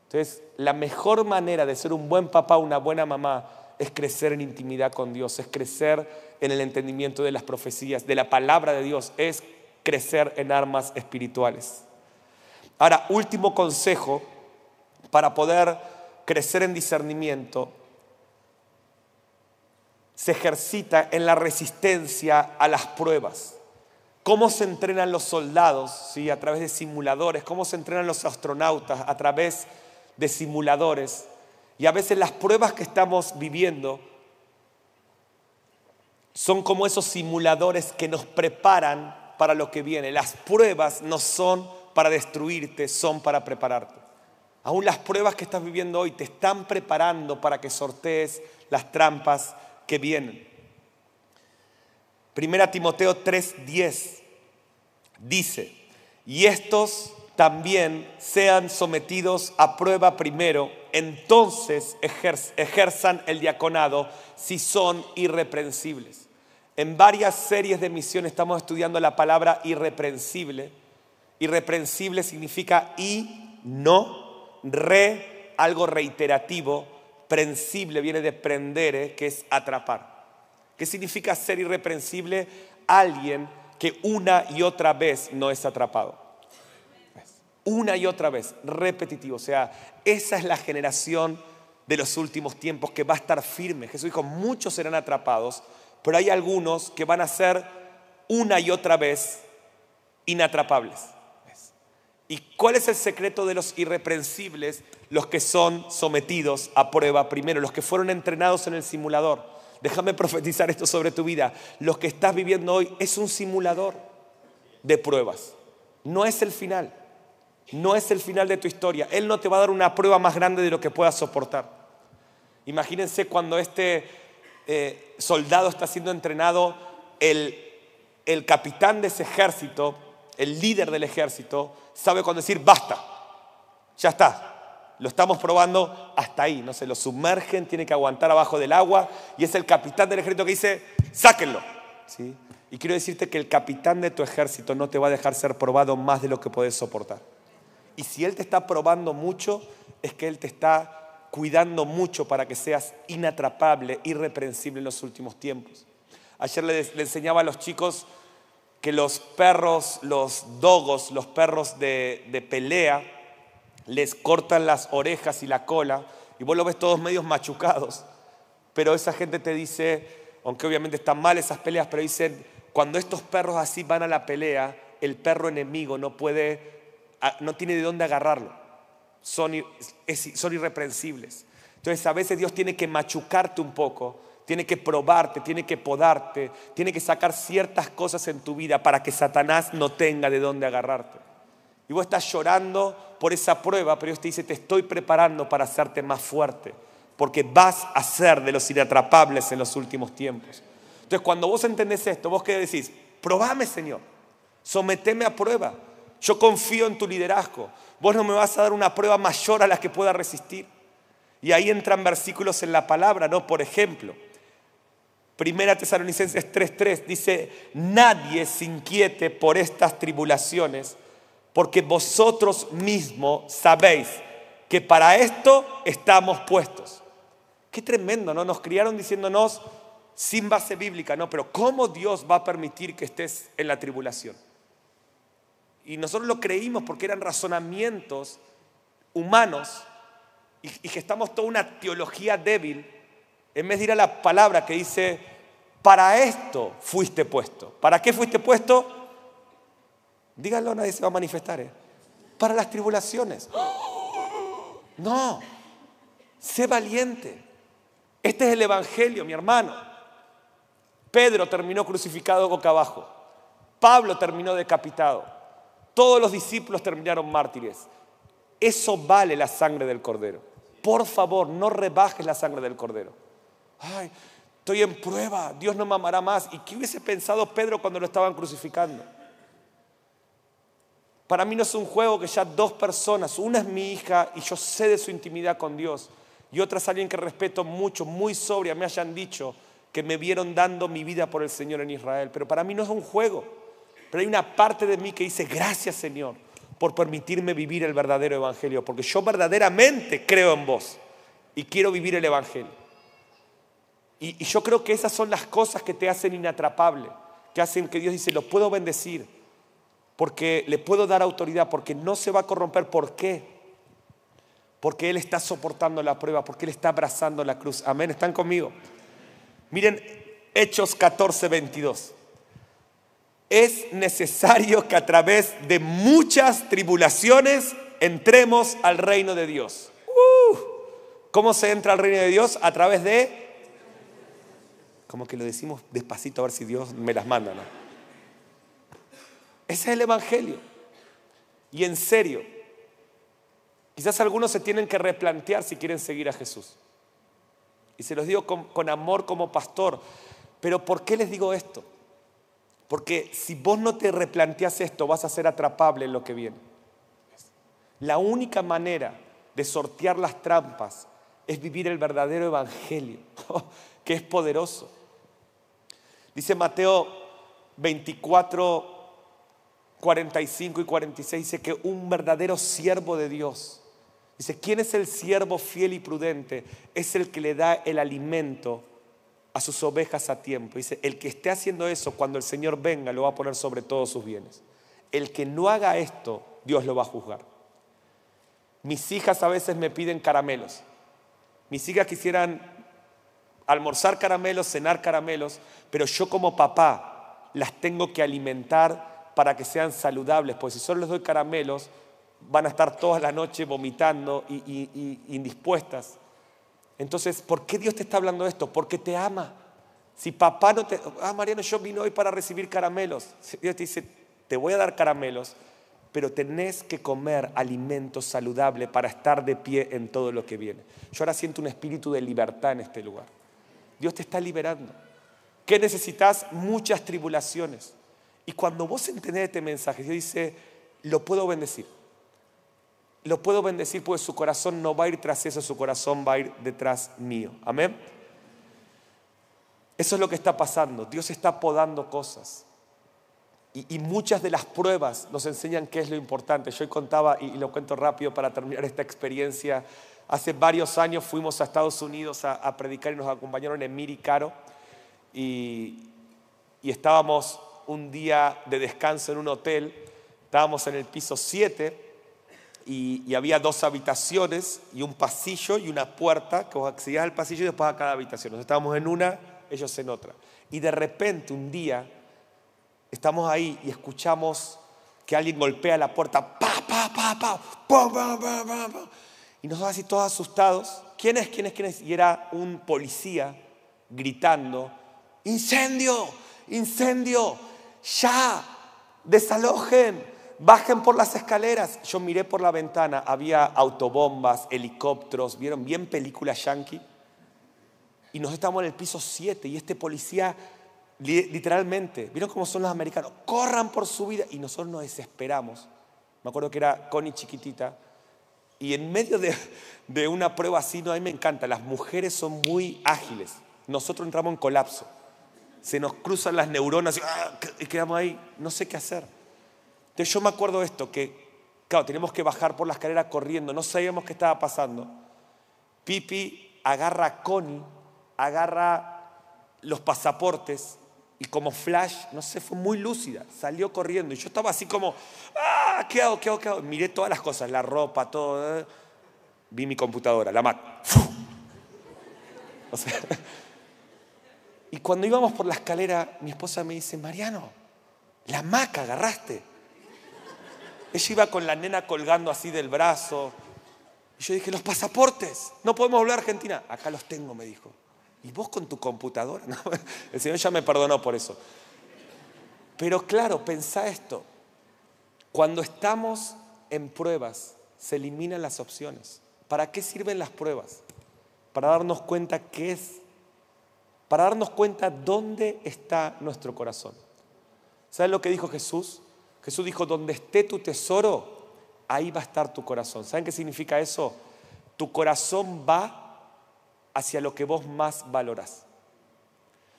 Entonces, la mejor manera de ser un buen papá, una buena mamá, es crecer en intimidad con Dios, es crecer en el entendimiento de las profecías, de la palabra de Dios, es crecer en armas espirituales. Ahora, último consejo para poder crecer en discernimiento, se ejercita en la resistencia a las pruebas. ¿Cómo se entrenan los soldados? ¿Sí? A través de simuladores. ¿Cómo se entrenan los astronautas? A través de simuladores. Y a veces las pruebas que estamos viviendo son como esos simuladores que nos preparan para lo que viene. Las pruebas no son para destruirte, son para prepararte. Aún las pruebas que estás viviendo hoy te están preparando para que sortees las trampas que vienen. 1 Timoteo 3:10 Dice, y estos también sean sometidos a prueba primero, entonces ejerzan el diaconado si son irreprensibles. En varias series de Misión estamos estudiando la palabra irreprensible. Irreprensible significa y, no, re, algo reiterativo. Prensible viene de prendere, que es atrapar. ¿Qué significa ser irreprensible? Alguien que una y otra vez no es atrapado. Una y otra vez, repetitivo. O sea, esa es la generación de los últimos tiempos que va a estar firme. Jesús dijo, muchos serán atrapados, pero hay algunos que van a ser una y otra vez inatrapables. ¿Y cuál es el secreto de los irreprensibles? Los que son sometidos a prueba primero, los que fueron entrenados en el simulador. Déjame profetizar esto sobre tu vida. Lo que estás viviendo hoy es un simulador de pruebas. No es el final. No es el final de tu historia. Él no te va a dar una prueba más grande de lo que puedas soportar. Imagínense cuando este soldado está siendo entrenado, el capitán de ese ejército, el líder del ejército, sabe cuándo decir basta, ya está. Lo estamos probando hasta ahí, no sé, lo sumergen, tiene que aguantar abajo del agua y es el capitán del ejército que dice, sáquenlo. ¿Sí? Y quiero decirte que el capitán de tu ejército no te va a dejar ser probado más de lo que puedes soportar. Y si él te está probando mucho, es que él te está cuidando mucho para que seas inatrapable, irreprensible en los últimos tiempos. Ayer le enseñaba a los chicos que los perros, los dogos, los perros de pelea, les cortan las orejas y la cola y vos lo ves todos medios machucados, pero esa gente te dice, aunque obviamente están mal esas peleas, pero dicen, cuando estos perros así van a la pelea, el perro enemigo no tiene de dónde agarrarlo, son irreprensibles. Entonces a veces Dios tiene que machucarte un poco, tiene que probarte, tiene que podarte, tiene que sacar ciertas cosas en tu vida para que Satanás no tenga de dónde agarrarte. Y vos estás llorando por esa prueba, pero Dios te dice, te estoy preparando para hacerte más fuerte, porque vas a ser de los inatrapables en los últimos tiempos. Entonces, cuando vos entendés esto, vos qué decís, probame, Señor, someteme a prueba. Yo confío en tu liderazgo. Vos no me vas a dar una prueba mayor a la que pueda resistir. Y ahí entran versículos en la palabra, ¿no? Por ejemplo, 1 Tesalonicenses 3:3 dice, nadie se inquiete por estas tribulaciones, porque vosotros mismos sabéis que para esto estamos puestos. Qué tremendo, ¿no? Nos criaron diciéndonos sin base bíblica, ¿no? Pero ¿cómo Dios va a permitir que estés en la tribulación? Y nosotros lo creímos porque eran razonamientos humanos y que estamos toda una teología débil en vez de ir a la palabra que dice, para esto fuiste puesto. ¿Para qué fuiste puesto? Díganlo, nadie se va a manifestar. Para las tribulaciones. No, sé valiente. Este es el evangelio, mi hermano. Pedro terminó crucificado boca abajo. Pablo terminó decapitado. Todos los discípulos terminaron mártires. Eso vale la sangre del Cordero. Por favor, no rebajes la sangre del Cordero. Ay, estoy en prueba, Dios no me amará más. ¿Y qué hubiese pensado Pedro cuando lo estaban crucificando? Para mí no es un juego que ya dos personas, una es mi hija y yo sé de su intimidad con Dios, y otra es alguien que respeto mucho, muy sobria, me hayan dicho que me vieron dando mi vida por el Señor en Israel. Pero para mí no es un juego, pero hay una parte de mí que dice, gracias Señor por permitirme vivir el verdadero evangelio, porque yo verdaderamente creo en vos y quiero vivir el evangelio. Y yo creo que esas son las cosas que te hacen inatrapable, que hacen que Dios dice, los puedo bendecir, porque le puedo dar autoridad, porque no se va a corromper. ¿Por qué? Porque Él está soportando la prueba, porque Él está abrazando la cruz. Amén, ¿están conmigo? Miren, Hechos 14, 22. Es necesario que a través de muchas tribulaciones entremos al reino de Dios. ¿Cómo se entra al reino de Dios? A través de... Como que lo decimos despacito a ver si Dios me las manda, ¿no? Ese es el evangelio. Y en serio, quizás algunos se tienen que replantear si quieren seguir a Jesús. Y se los digo con amor como pastor. Pero ¿por qué les digo esto? Porque si vos no te replanteás esto, vas a ser atrapable en lo que viene. La única manera de sortear las trampas es vivir el verdadero evangelio, que es poderoso. Dice Mateo 24, 45 y 46, dice que un verdadero siervo de Dios, dice, ¿quién es el siervo fiel y prudente? Es el que le da el alimento a sus ovejas a tiempo. Dice, el que esté haciendo eso, cuando el Señor venga, lo va a poner sobre todos sus bienes. El que no haga esto, Dios lo va a juzgar. Mis hijas a veces me piden caramelos. Mis hijas quisieran almorzar caramelos, cenar caramelos, pero yo como papá las tengo que alimentar para que sean saludables, porque si solo les doy caramelos van a estar toda la noche vomitando y indispuestas. Entonces, ¿por qué Dios te está hablando de esto? Porque te ama. Si papá no te... Ah, Mariano, yo vine hoy para recibir caramelos. Dios te dice, te voy a dar caramelos, pero tenés que comer alimento saludable para estar de pie en todo lo que viene. Yo ahora siento un espíritu de libertad en este lugar. Dios te está liberando. ¿Qué necesitas? Muchas tribulaciones. Y cuando vos entendés este mensaje, Dios dice, lo puedo bendecir. Lo puedo bendecir porque su corazón no va a ir tras eso, su corazón va a ir detrás mío. Amén. Eso es lo que está pasando. Dios está podando cosas. Y muchas de las pruebas nos enseñan qué es lo importante. Yo contaba, y lo cuento rápido para terminar esta experiencia, hace varios años fuimos a Estados Unidos a predicar y nos acompañaron en Miri Caro y estábamos un día de descanso en un hotel, estábamos en el piso 7 y había dos habitaciones y un pasillo y una puerta que vos accedías al pasillo y después a cada habitación. Nosotros estábamos en una, ellos en otra. Y de repente un día... estamos ahí y escuchamos que alguien golpea la puerta. Pa, pa, pa, pa, pum, pa, pa, pa, pa. Y nosotros así todos asustados. ¿Quién es? ¿Quién es? ¿Quién es? Y era un policía gritando, ¡incendio! ¡Incendio! ¡Ya! ¡Desalojen! ¡Bajen por las escaleras! Yo miré por la ventana, había autobombas, helicópteros. ¿Vieron bien película yankee? Y nosotros estamos en el piso 7 y este policía... literalmente, ¿vieron cómo son los americanos? Corran por su vida. Y nosotros nos desesperamos. Me acuerdo que era Connie chiquitita. Y en medio de una prueba así, no, a mí me encanta. Las mujeres son muy ágiles. Nosotros entramos en colapso. Se nos cruzan las neuronas y quedamos ahí. No sé qué hacer. Entonces yo me acuerdo de esto, que claro, tenemos que bajar por la escalera corriendo. No sabíamos qué estaba pasando. Pipi agarra a Connie, agarra los pasaportes. Y como flash, no sé, fue muy lúcida. Salió corriendo y yo estaba así como, ¡ah! ¿Qué hago? ¿Qué hago? ¿Qué hago? Miré todas las cosas, la ropa, todo. Vi mi computadora, la Mac. O sea, y cuando íbamos por la escalera, mi esposa me dice, Mariano, la Mac agarraste. Ella iba con la nena colgando así del brazo. Y yo dije, los pasaportes, no podemos volver a Argentina. Acá los tengo, me dijo. ¿Y vos con tu computadora? No, el Señor ya me perdonó por eso. Pero claro, pensá esto. Cuando estamos en pruebas, se eliminan las opciones. ¿Para qué sirven las pruebas? Para darnos cuenta qué es. Para darnos cuenta dónde está nuestro corazón. ¿Sabes lo que dijo Jesús? Jesús dijo, donde esté tu tesoro, ahí va a estar tu corazón. ¿Saben qué significa eso? Tu corazón va hacia lo que vos más valorás.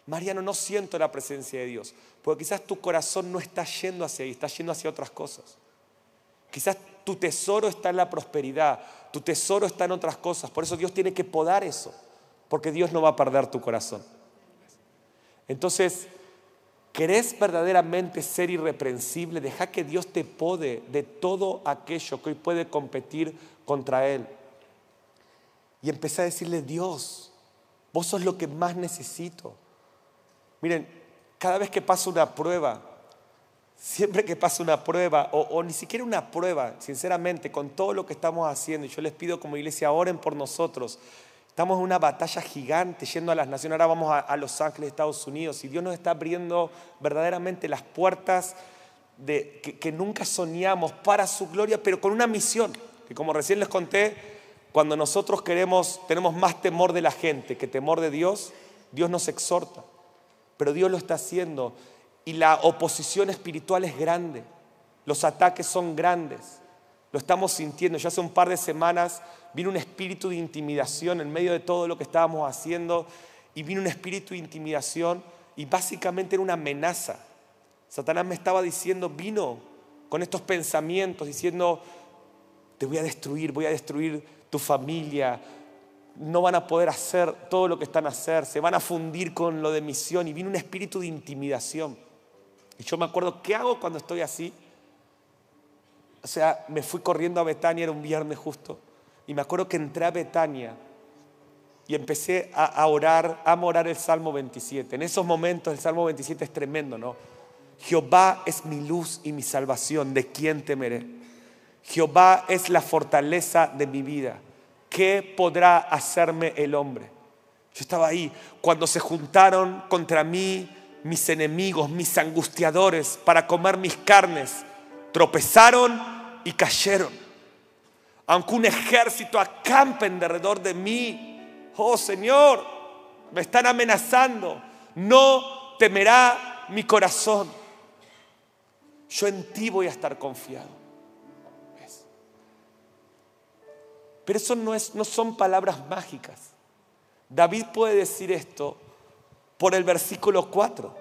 Mariano, no siento la presencia de Dios, porque quizás tu corazón no está yendo hacia ahí, está yendo hacia otras cosas. Quizás tu tesoro está en la prosperidad, tu tesoro está en otras cosas, por eso Dios tiene que podar eso, porque Dios no va a perder tu corazón. Entonces, ¿querés verdaderamente ser irreprensible? Deja que Dios te pode de todo aquello que hoy puede competir contra Él. Y empecé a decirle, Dios, vos sos lo que más necesito. Miren, cada vez que pasa una prueba, siempre que pasa una prueba, o ni siquiera una prueba, sinceramente, con todo lo que estamos haciendo, y yo les pido como iglesia, oren por nosotros. Estamos en una batalla gigante, yendo a las naciones, ahora vamos a Los Ángeles, Estados Unidos, y Dios nos está abriendo verdaderamente las puertas que nunca soñamos para su gloria, pero con una misión, que como recién les conté, cuando nosotros tenemos más temor de la gente que temor de Dios, Dios nos exhorta. Pero Dios lo está haciendo. Y la oposición espiritual es grande. Los ataques son grandes. Lo estamos sintiendo. Ya hace un par de semanas vino un espíritu de intimidación en medio de todo lo que estábamos haciendo. Y vino un espíritu de intimidación y básicamente era una amenaza. Satanás me estaba diciendo, vino con estos pensamientos, diciendo, te voy a destruir tu familia. No van a poder hacer todo lo que están a hacer, se van a fundir con lo de misión. Y vino un espíritu de intimidación. Y yo me acuerdo, ¿qué hago cuando estoy así? O sea, me fui corriendo a Betania, era un viernes justo. Y me acuerdo que entré a Betania y empecé a orar, a orar el Salmo 27. En esos momentos el Salmo 27 es tremendo, ¿no? Jehová es mi luz y mi salvación, ¿de quién temeré? Jehová es la fortaleza de mi vida. ¿Qué podrá hacerme el hombre? Yo estaba ahí. Cuando se juntaron contra mí mis enemigos, mis angustiadores, para comer mis carnes, tropezaron y cayeron. Aunque un ejército acampe alrededor de mí, oh Señor, me están amenazando, no temerá mi corazón. Yo en ti voy a estar confiado. Pero eso no son palabras mágicas. David puede decir esto por el versículo 4.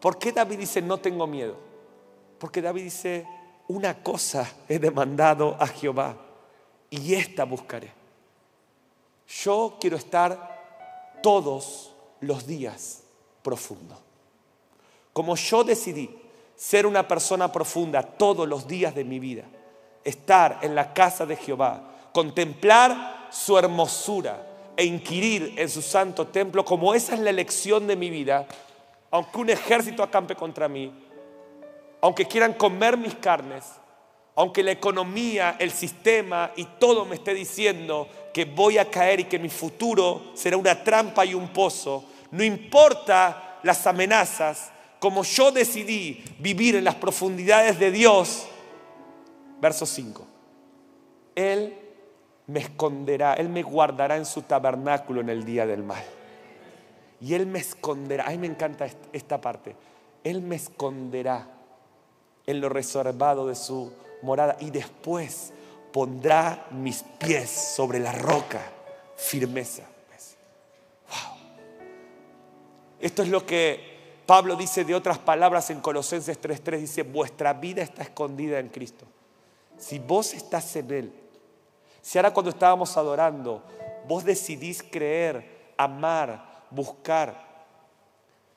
¿Por qué David dice no tengo miedo? Porque David dice, una cosa he demandado a Jehová y esta buscaré. Yo quiero estar todos los días profundo. Como yo decidí ser una persona profunda todos los días de mi vida, estar en la casa de Jehová, contemplar su hermosura e inquirir en su santo templo, como esa es la elección de mi vida, aunque un ejército acampe contra mí, aunque quieran comer mis carnes, aunque la economía, el sistema y todo me esté diciendo que voy a caer y que mi futuro será una trampa y un pozo, no importa las amenazas, como yo decidí vivir en las profundidades de Dios. Verso 5. Él me esconderá, Él me guardará en su tabernáculo en el día del mal. Y Él me esconderá, ay, me encanta esta parte. Él me esconderá en lo reservado de su morada y después pondrá mis pies sobre la roca, firmeza. Wow. Esto es lo que Pablo dice de otras palabras en Colosenses 3:3, dice, vuestra vida está escondida en Cristo. Si vos estás en Él, si ahora cuando estábamos adorando, vos decidís creer, amar, buscar,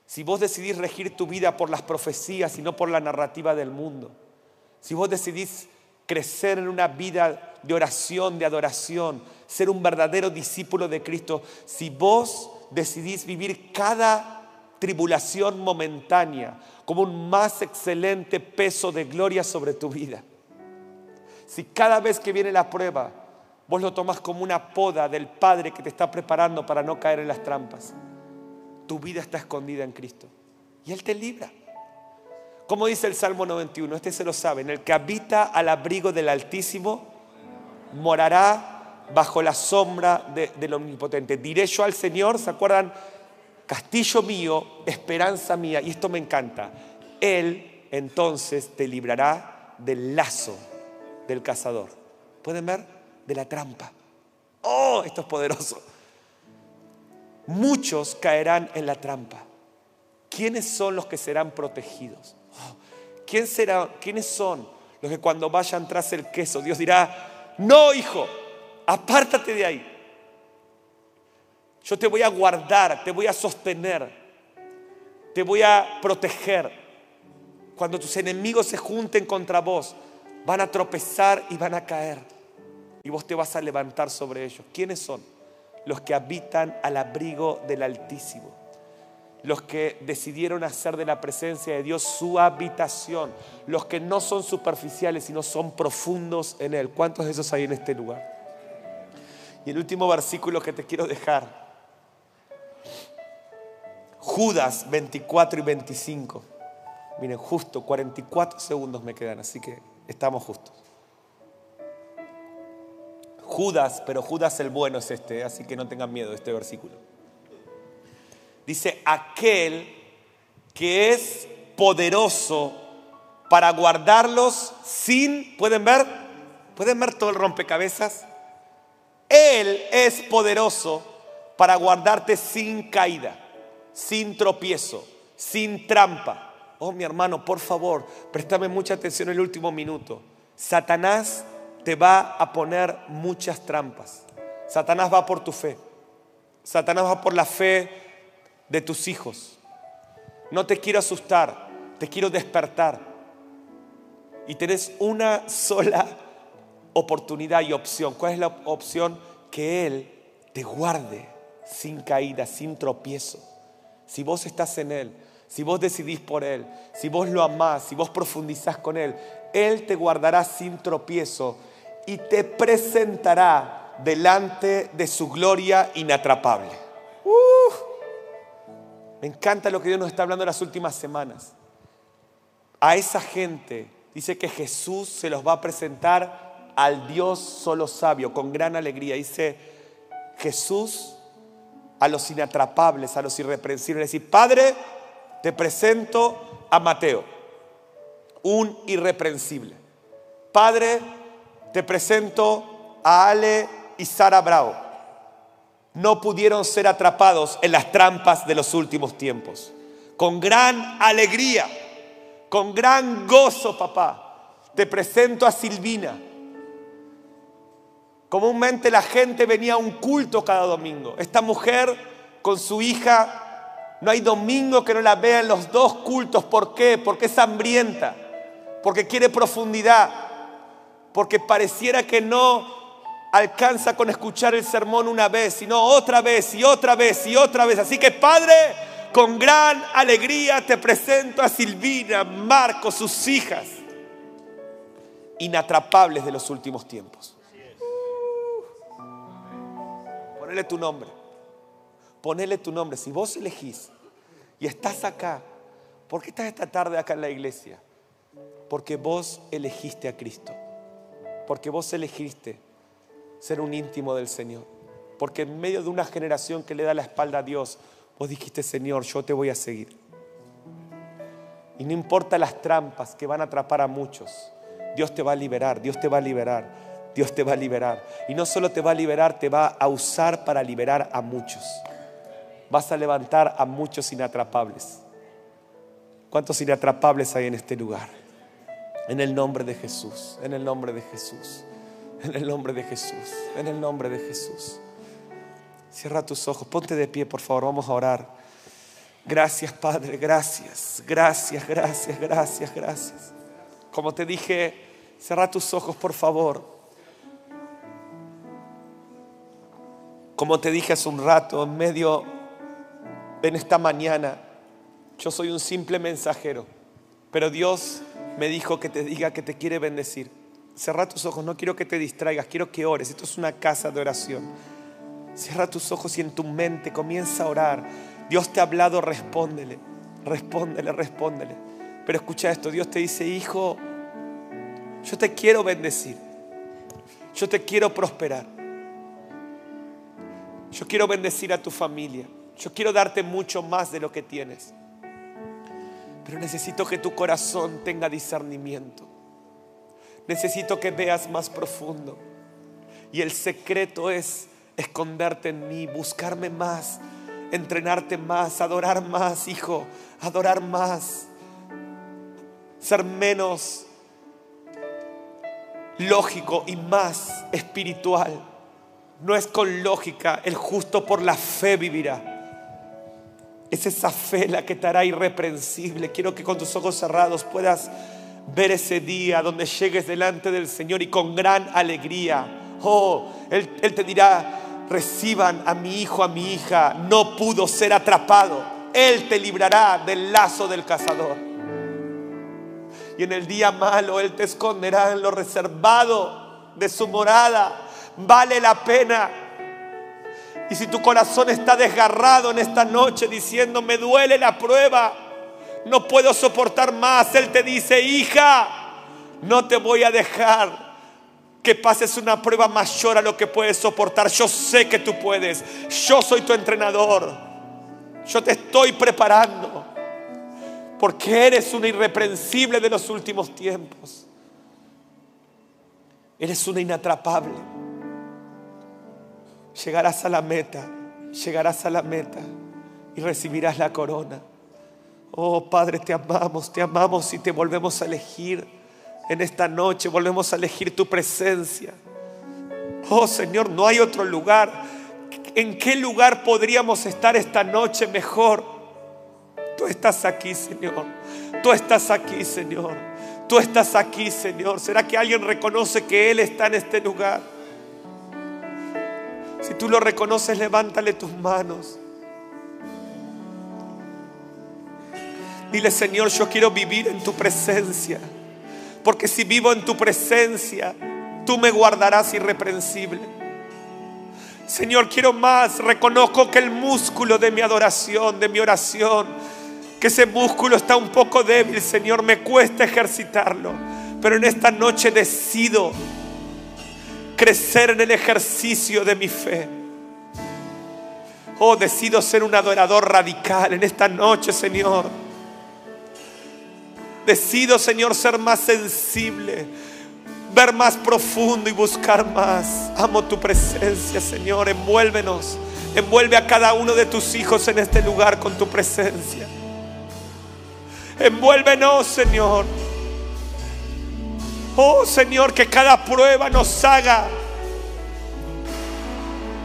si vos decidís regir tu vida por las profecías y no por la narrativa del mundo, si vos decidís crecer en una vida de oración, de adoración, ser un verdadero discípulo de Cristo, si vos decidís vivir cada tribulación momentánea como un más excelente peso de gloria sobre tu vida, si cada vez que viene la prueba, vos lo tomas como una poda del Padre que te está preparando para no caer en las trampas, tu vida está escondida en Cristo. Y Él te libra. Como dice el Salmo 91, este se lo saben, el que habita al abrigo del Altísimo morará bajo la sombra del Omnipotente. Diré yo al Señor, ¿se acuerdan? Castillo mío, esperanza mía. Y esto me encanta. Él entonces te librará del lazo del cazador. ¿Pueden ver? De la trampa. ¡Oh! Esto es poderoso. Muchos caerán en la trampa. ¿Quiénes son los que serán protegidos? Oh, ¿quiénes son los que cuando vayan tras el queso Dios dirá, no, hijo, apártate de ahí? Yo te voy a guardar, te voy a sostener, te voy a proteger. Cuando tus enemigos se junten contra vos, van a tropezar y van a caer. Y vos te vas a levantar sobre ellos. ¿Quiénes son? Los que habitan al abrigo del Altísimo. Los que decidieron hacer de la presencia de Dios su habitación. Los que no son superficiales, sino son profundos en Él. ¿Cuántos de esos hay en este lugar? Y el último versículo que te quiero dejar. Judas 24 y 25. Miren, justo 44 segundos me quedan, así que estamos justos. Judas, pero Judas el bueno es este, así que no tengan miedo de este versículo. Dice, aquel que es poderoso para guardarlos sin... ¿Pueden ver? ¿Pueden ver todo el rompecabezas? Él es poderoso para guardarte sin caída, sin tropiezo, sin trampa. Oh, mi hermano, por favor, préstame mucha atención en el último minuto. Satanás te va a poner muchas trampas. Satanás va por tu fe. Satanás va por la fe de tus hijos. No te quiero asustar, te quiero despertar. Y tenés una sola oportunidad y opción. ¿Cuál es la opción? Que Él te guarde sin caída, sin tropiezo. Si vos estás en Él, si vos decidís por Él, si vos lo amás, si vos profundizás con Él, Él te guardará sin tropiezo y te presentará delante de su gloria inatrapable. Me encanta lo que Dios nos está hablando en las últimas semanas. A esa gente dice que Jesús se los va a presentar al Dios solo sabio, con gran alegría. Dice Jesús a los inatrapables, a los irreprensibles. Dice, Padre, te presento a Mateo, un irreprensible. Padre, te presento a Ale y Sara Bravo. No pudieron ser atrapados en las trampas de los últimos tiempos. Con gran alegría, con gran gozo, papá, te presento a Silvina. Comúnmente la gente venía a un culto cada domingo. Esta mujer con su hija, no hay domingo que no la vean los dos cultos. ¿Por qué? Porque es hambrienta, porque quiere profundidad, porque pareciera que no alcanza con escuchar el sermón una vez, sino otra vez y otra vez y otra vez. Así que, Padre, con gran alegría te presento a Silvina, Marco, sus hijas, inatrapables de los últimos tiempos. Ponele tu nombre. Ponele tu nombre. Si vos elegís y estás acá, ¿por qué estás esta tarde acá en la iglesia? Porque vos elegiste a Cristo. Porque vos elegiste ser un íntimo del Señor. Porque en medio de una generación que le da la espalda a Dios, vos dijiste, Señor, yo te voy a seguir. Y no importa las trampas que van a atrapar a muchos, Dios te va a liberar, Dios te va a liberar, Dios te va a liberar. Y no solo te va a liberar, te va a usar para liberar a muchos. Vas a levantar a muchos inatrapables. ¿Cuántos inatrapables hay en este lugar? En el nombre de Jesús, en el nombre de Jesús. En el nombre de Jesús, en el nombre de Jesús. Cierra tus ojos, ponte de pie, por favor, vamos a orar. Gracias, Padre, gracias, gracias, gracias, gracias, gracias. Como te dije, cierra tus ojos, por favor. Como te dije hace un rato, en medio de esta mañana, yo soy un simple mensajero, pero Dios me dijo que te diga que te quiere bendecir. Cierra tus ojos, no quiero que te distraigas, quiero que ores. Esto es una casa de oración. Cierra tus ojos y en tu mente comienza a orar. Dios te ha hablado, respóndele, respóndele, respóndele. Pero escucha esto, Dios te dice, hijo, yo te quiero bendecir. Yo te quiero prosperar. Yo quiero bendecir a tu familia. Yo quiero darte mucho más de lo que tienes. Pero necesito que tu corazón tenga discernimiento. Necesito que veas más profundo. Y el secreto es esconderte en mí, buscarme más, entrenarte más, adorar más, hijo, adorar más. Ser menos lógico y más espiritual. No es con lógica, el justo por la fe vivirá. Es esa fe la que te hará irreprensible. Quiero que con tus ojos cerrados puedas ver ese día donde llegues delante del Señor y con gran alegría. Oh, Él te dirá, reciban a mi hijo, a mi hija, no pudo ser atrapado. Él te librará del lazo del cazador. Y en el día malo Él te esconderá en lo reservado de su morada. Vale la pena. Y si tu corazón está desgarrado en esta noche diciendo, me duele la prueba, no puedo soportar más, Él te dice, hija, no te voy a dejar que pases una prueba mayor a lo que puedes soportar. Yo sé que tú puedes. Yo soy tu entrenador. Yo te estoy preparando. porque eres una irreprensible de los últimos tiempos. Eres una inatrapable. Llegarás a la meta, llegarás a la meta y recibirás la corona. Oh Padre, te amamos y te volvemos a elegir en esta noche, volvemos a elegir tu presencia. Oh Señor, no hay otro lugar. ¿En qué lugar podríamos estar esta noche mejor? Tú estás aquí, Señor. Tú estás aquí, Señor. Tú estás aquí, Señor. ¿Será que alguien reconoce que Él está en este lugar? Si tú lo reconoces, levántale tus manos. Dile, Señor, yo quiero vivir en tu presencia. Porque si vivo en tu presencia, tú me guardarás irreprensible. Señor, quiero más. Reconozco que el músculo de mi adoración, de mi oración, que ese músculo está un poco débil, Señor, me cuesta ejercitarlo. Pero en esta noche decido crecer en el ejercicio de mi fe. Oh, decido ser un adorador radical en esta noche, Señor. Decido, Señor, ser más sensible, ver más profundo y buscar más. Amo tu presencia, Señor. Envuélvenos, envuelve a cada uno de tus hijos en este lugar con tu presencia. Envuélvenos, Señor. Oh, Señor, que cada prueba nos haga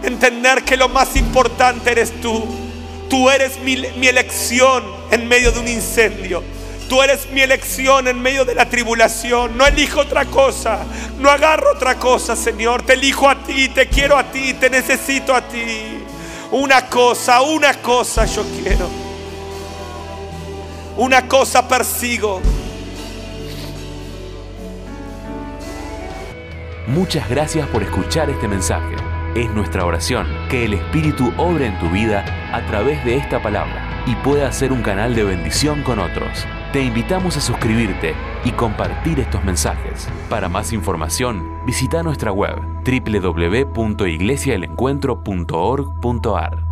entender que lo más importante eres tú. Tú eres mi elección en medio de un incendio. Tú eres mi elección en medio de la tribulación. No elijo otra cosa, no agarro otra cosa, Señor. Te elijo a ti, te quiero a ti, te necesito a ti. Una cosa yo quiero. Una cosa persigo. Muchas gracias por escuchar este mensaje. Es nuestra oración que el Espíritu obre en tu vida a través de esta palabra y pueda ser un canal de bendición con otros. Te invitamos a suscribirte y compartir estos mensajes. Para más información, visita nuestra web www.iglesiaelencuentro.org.ar.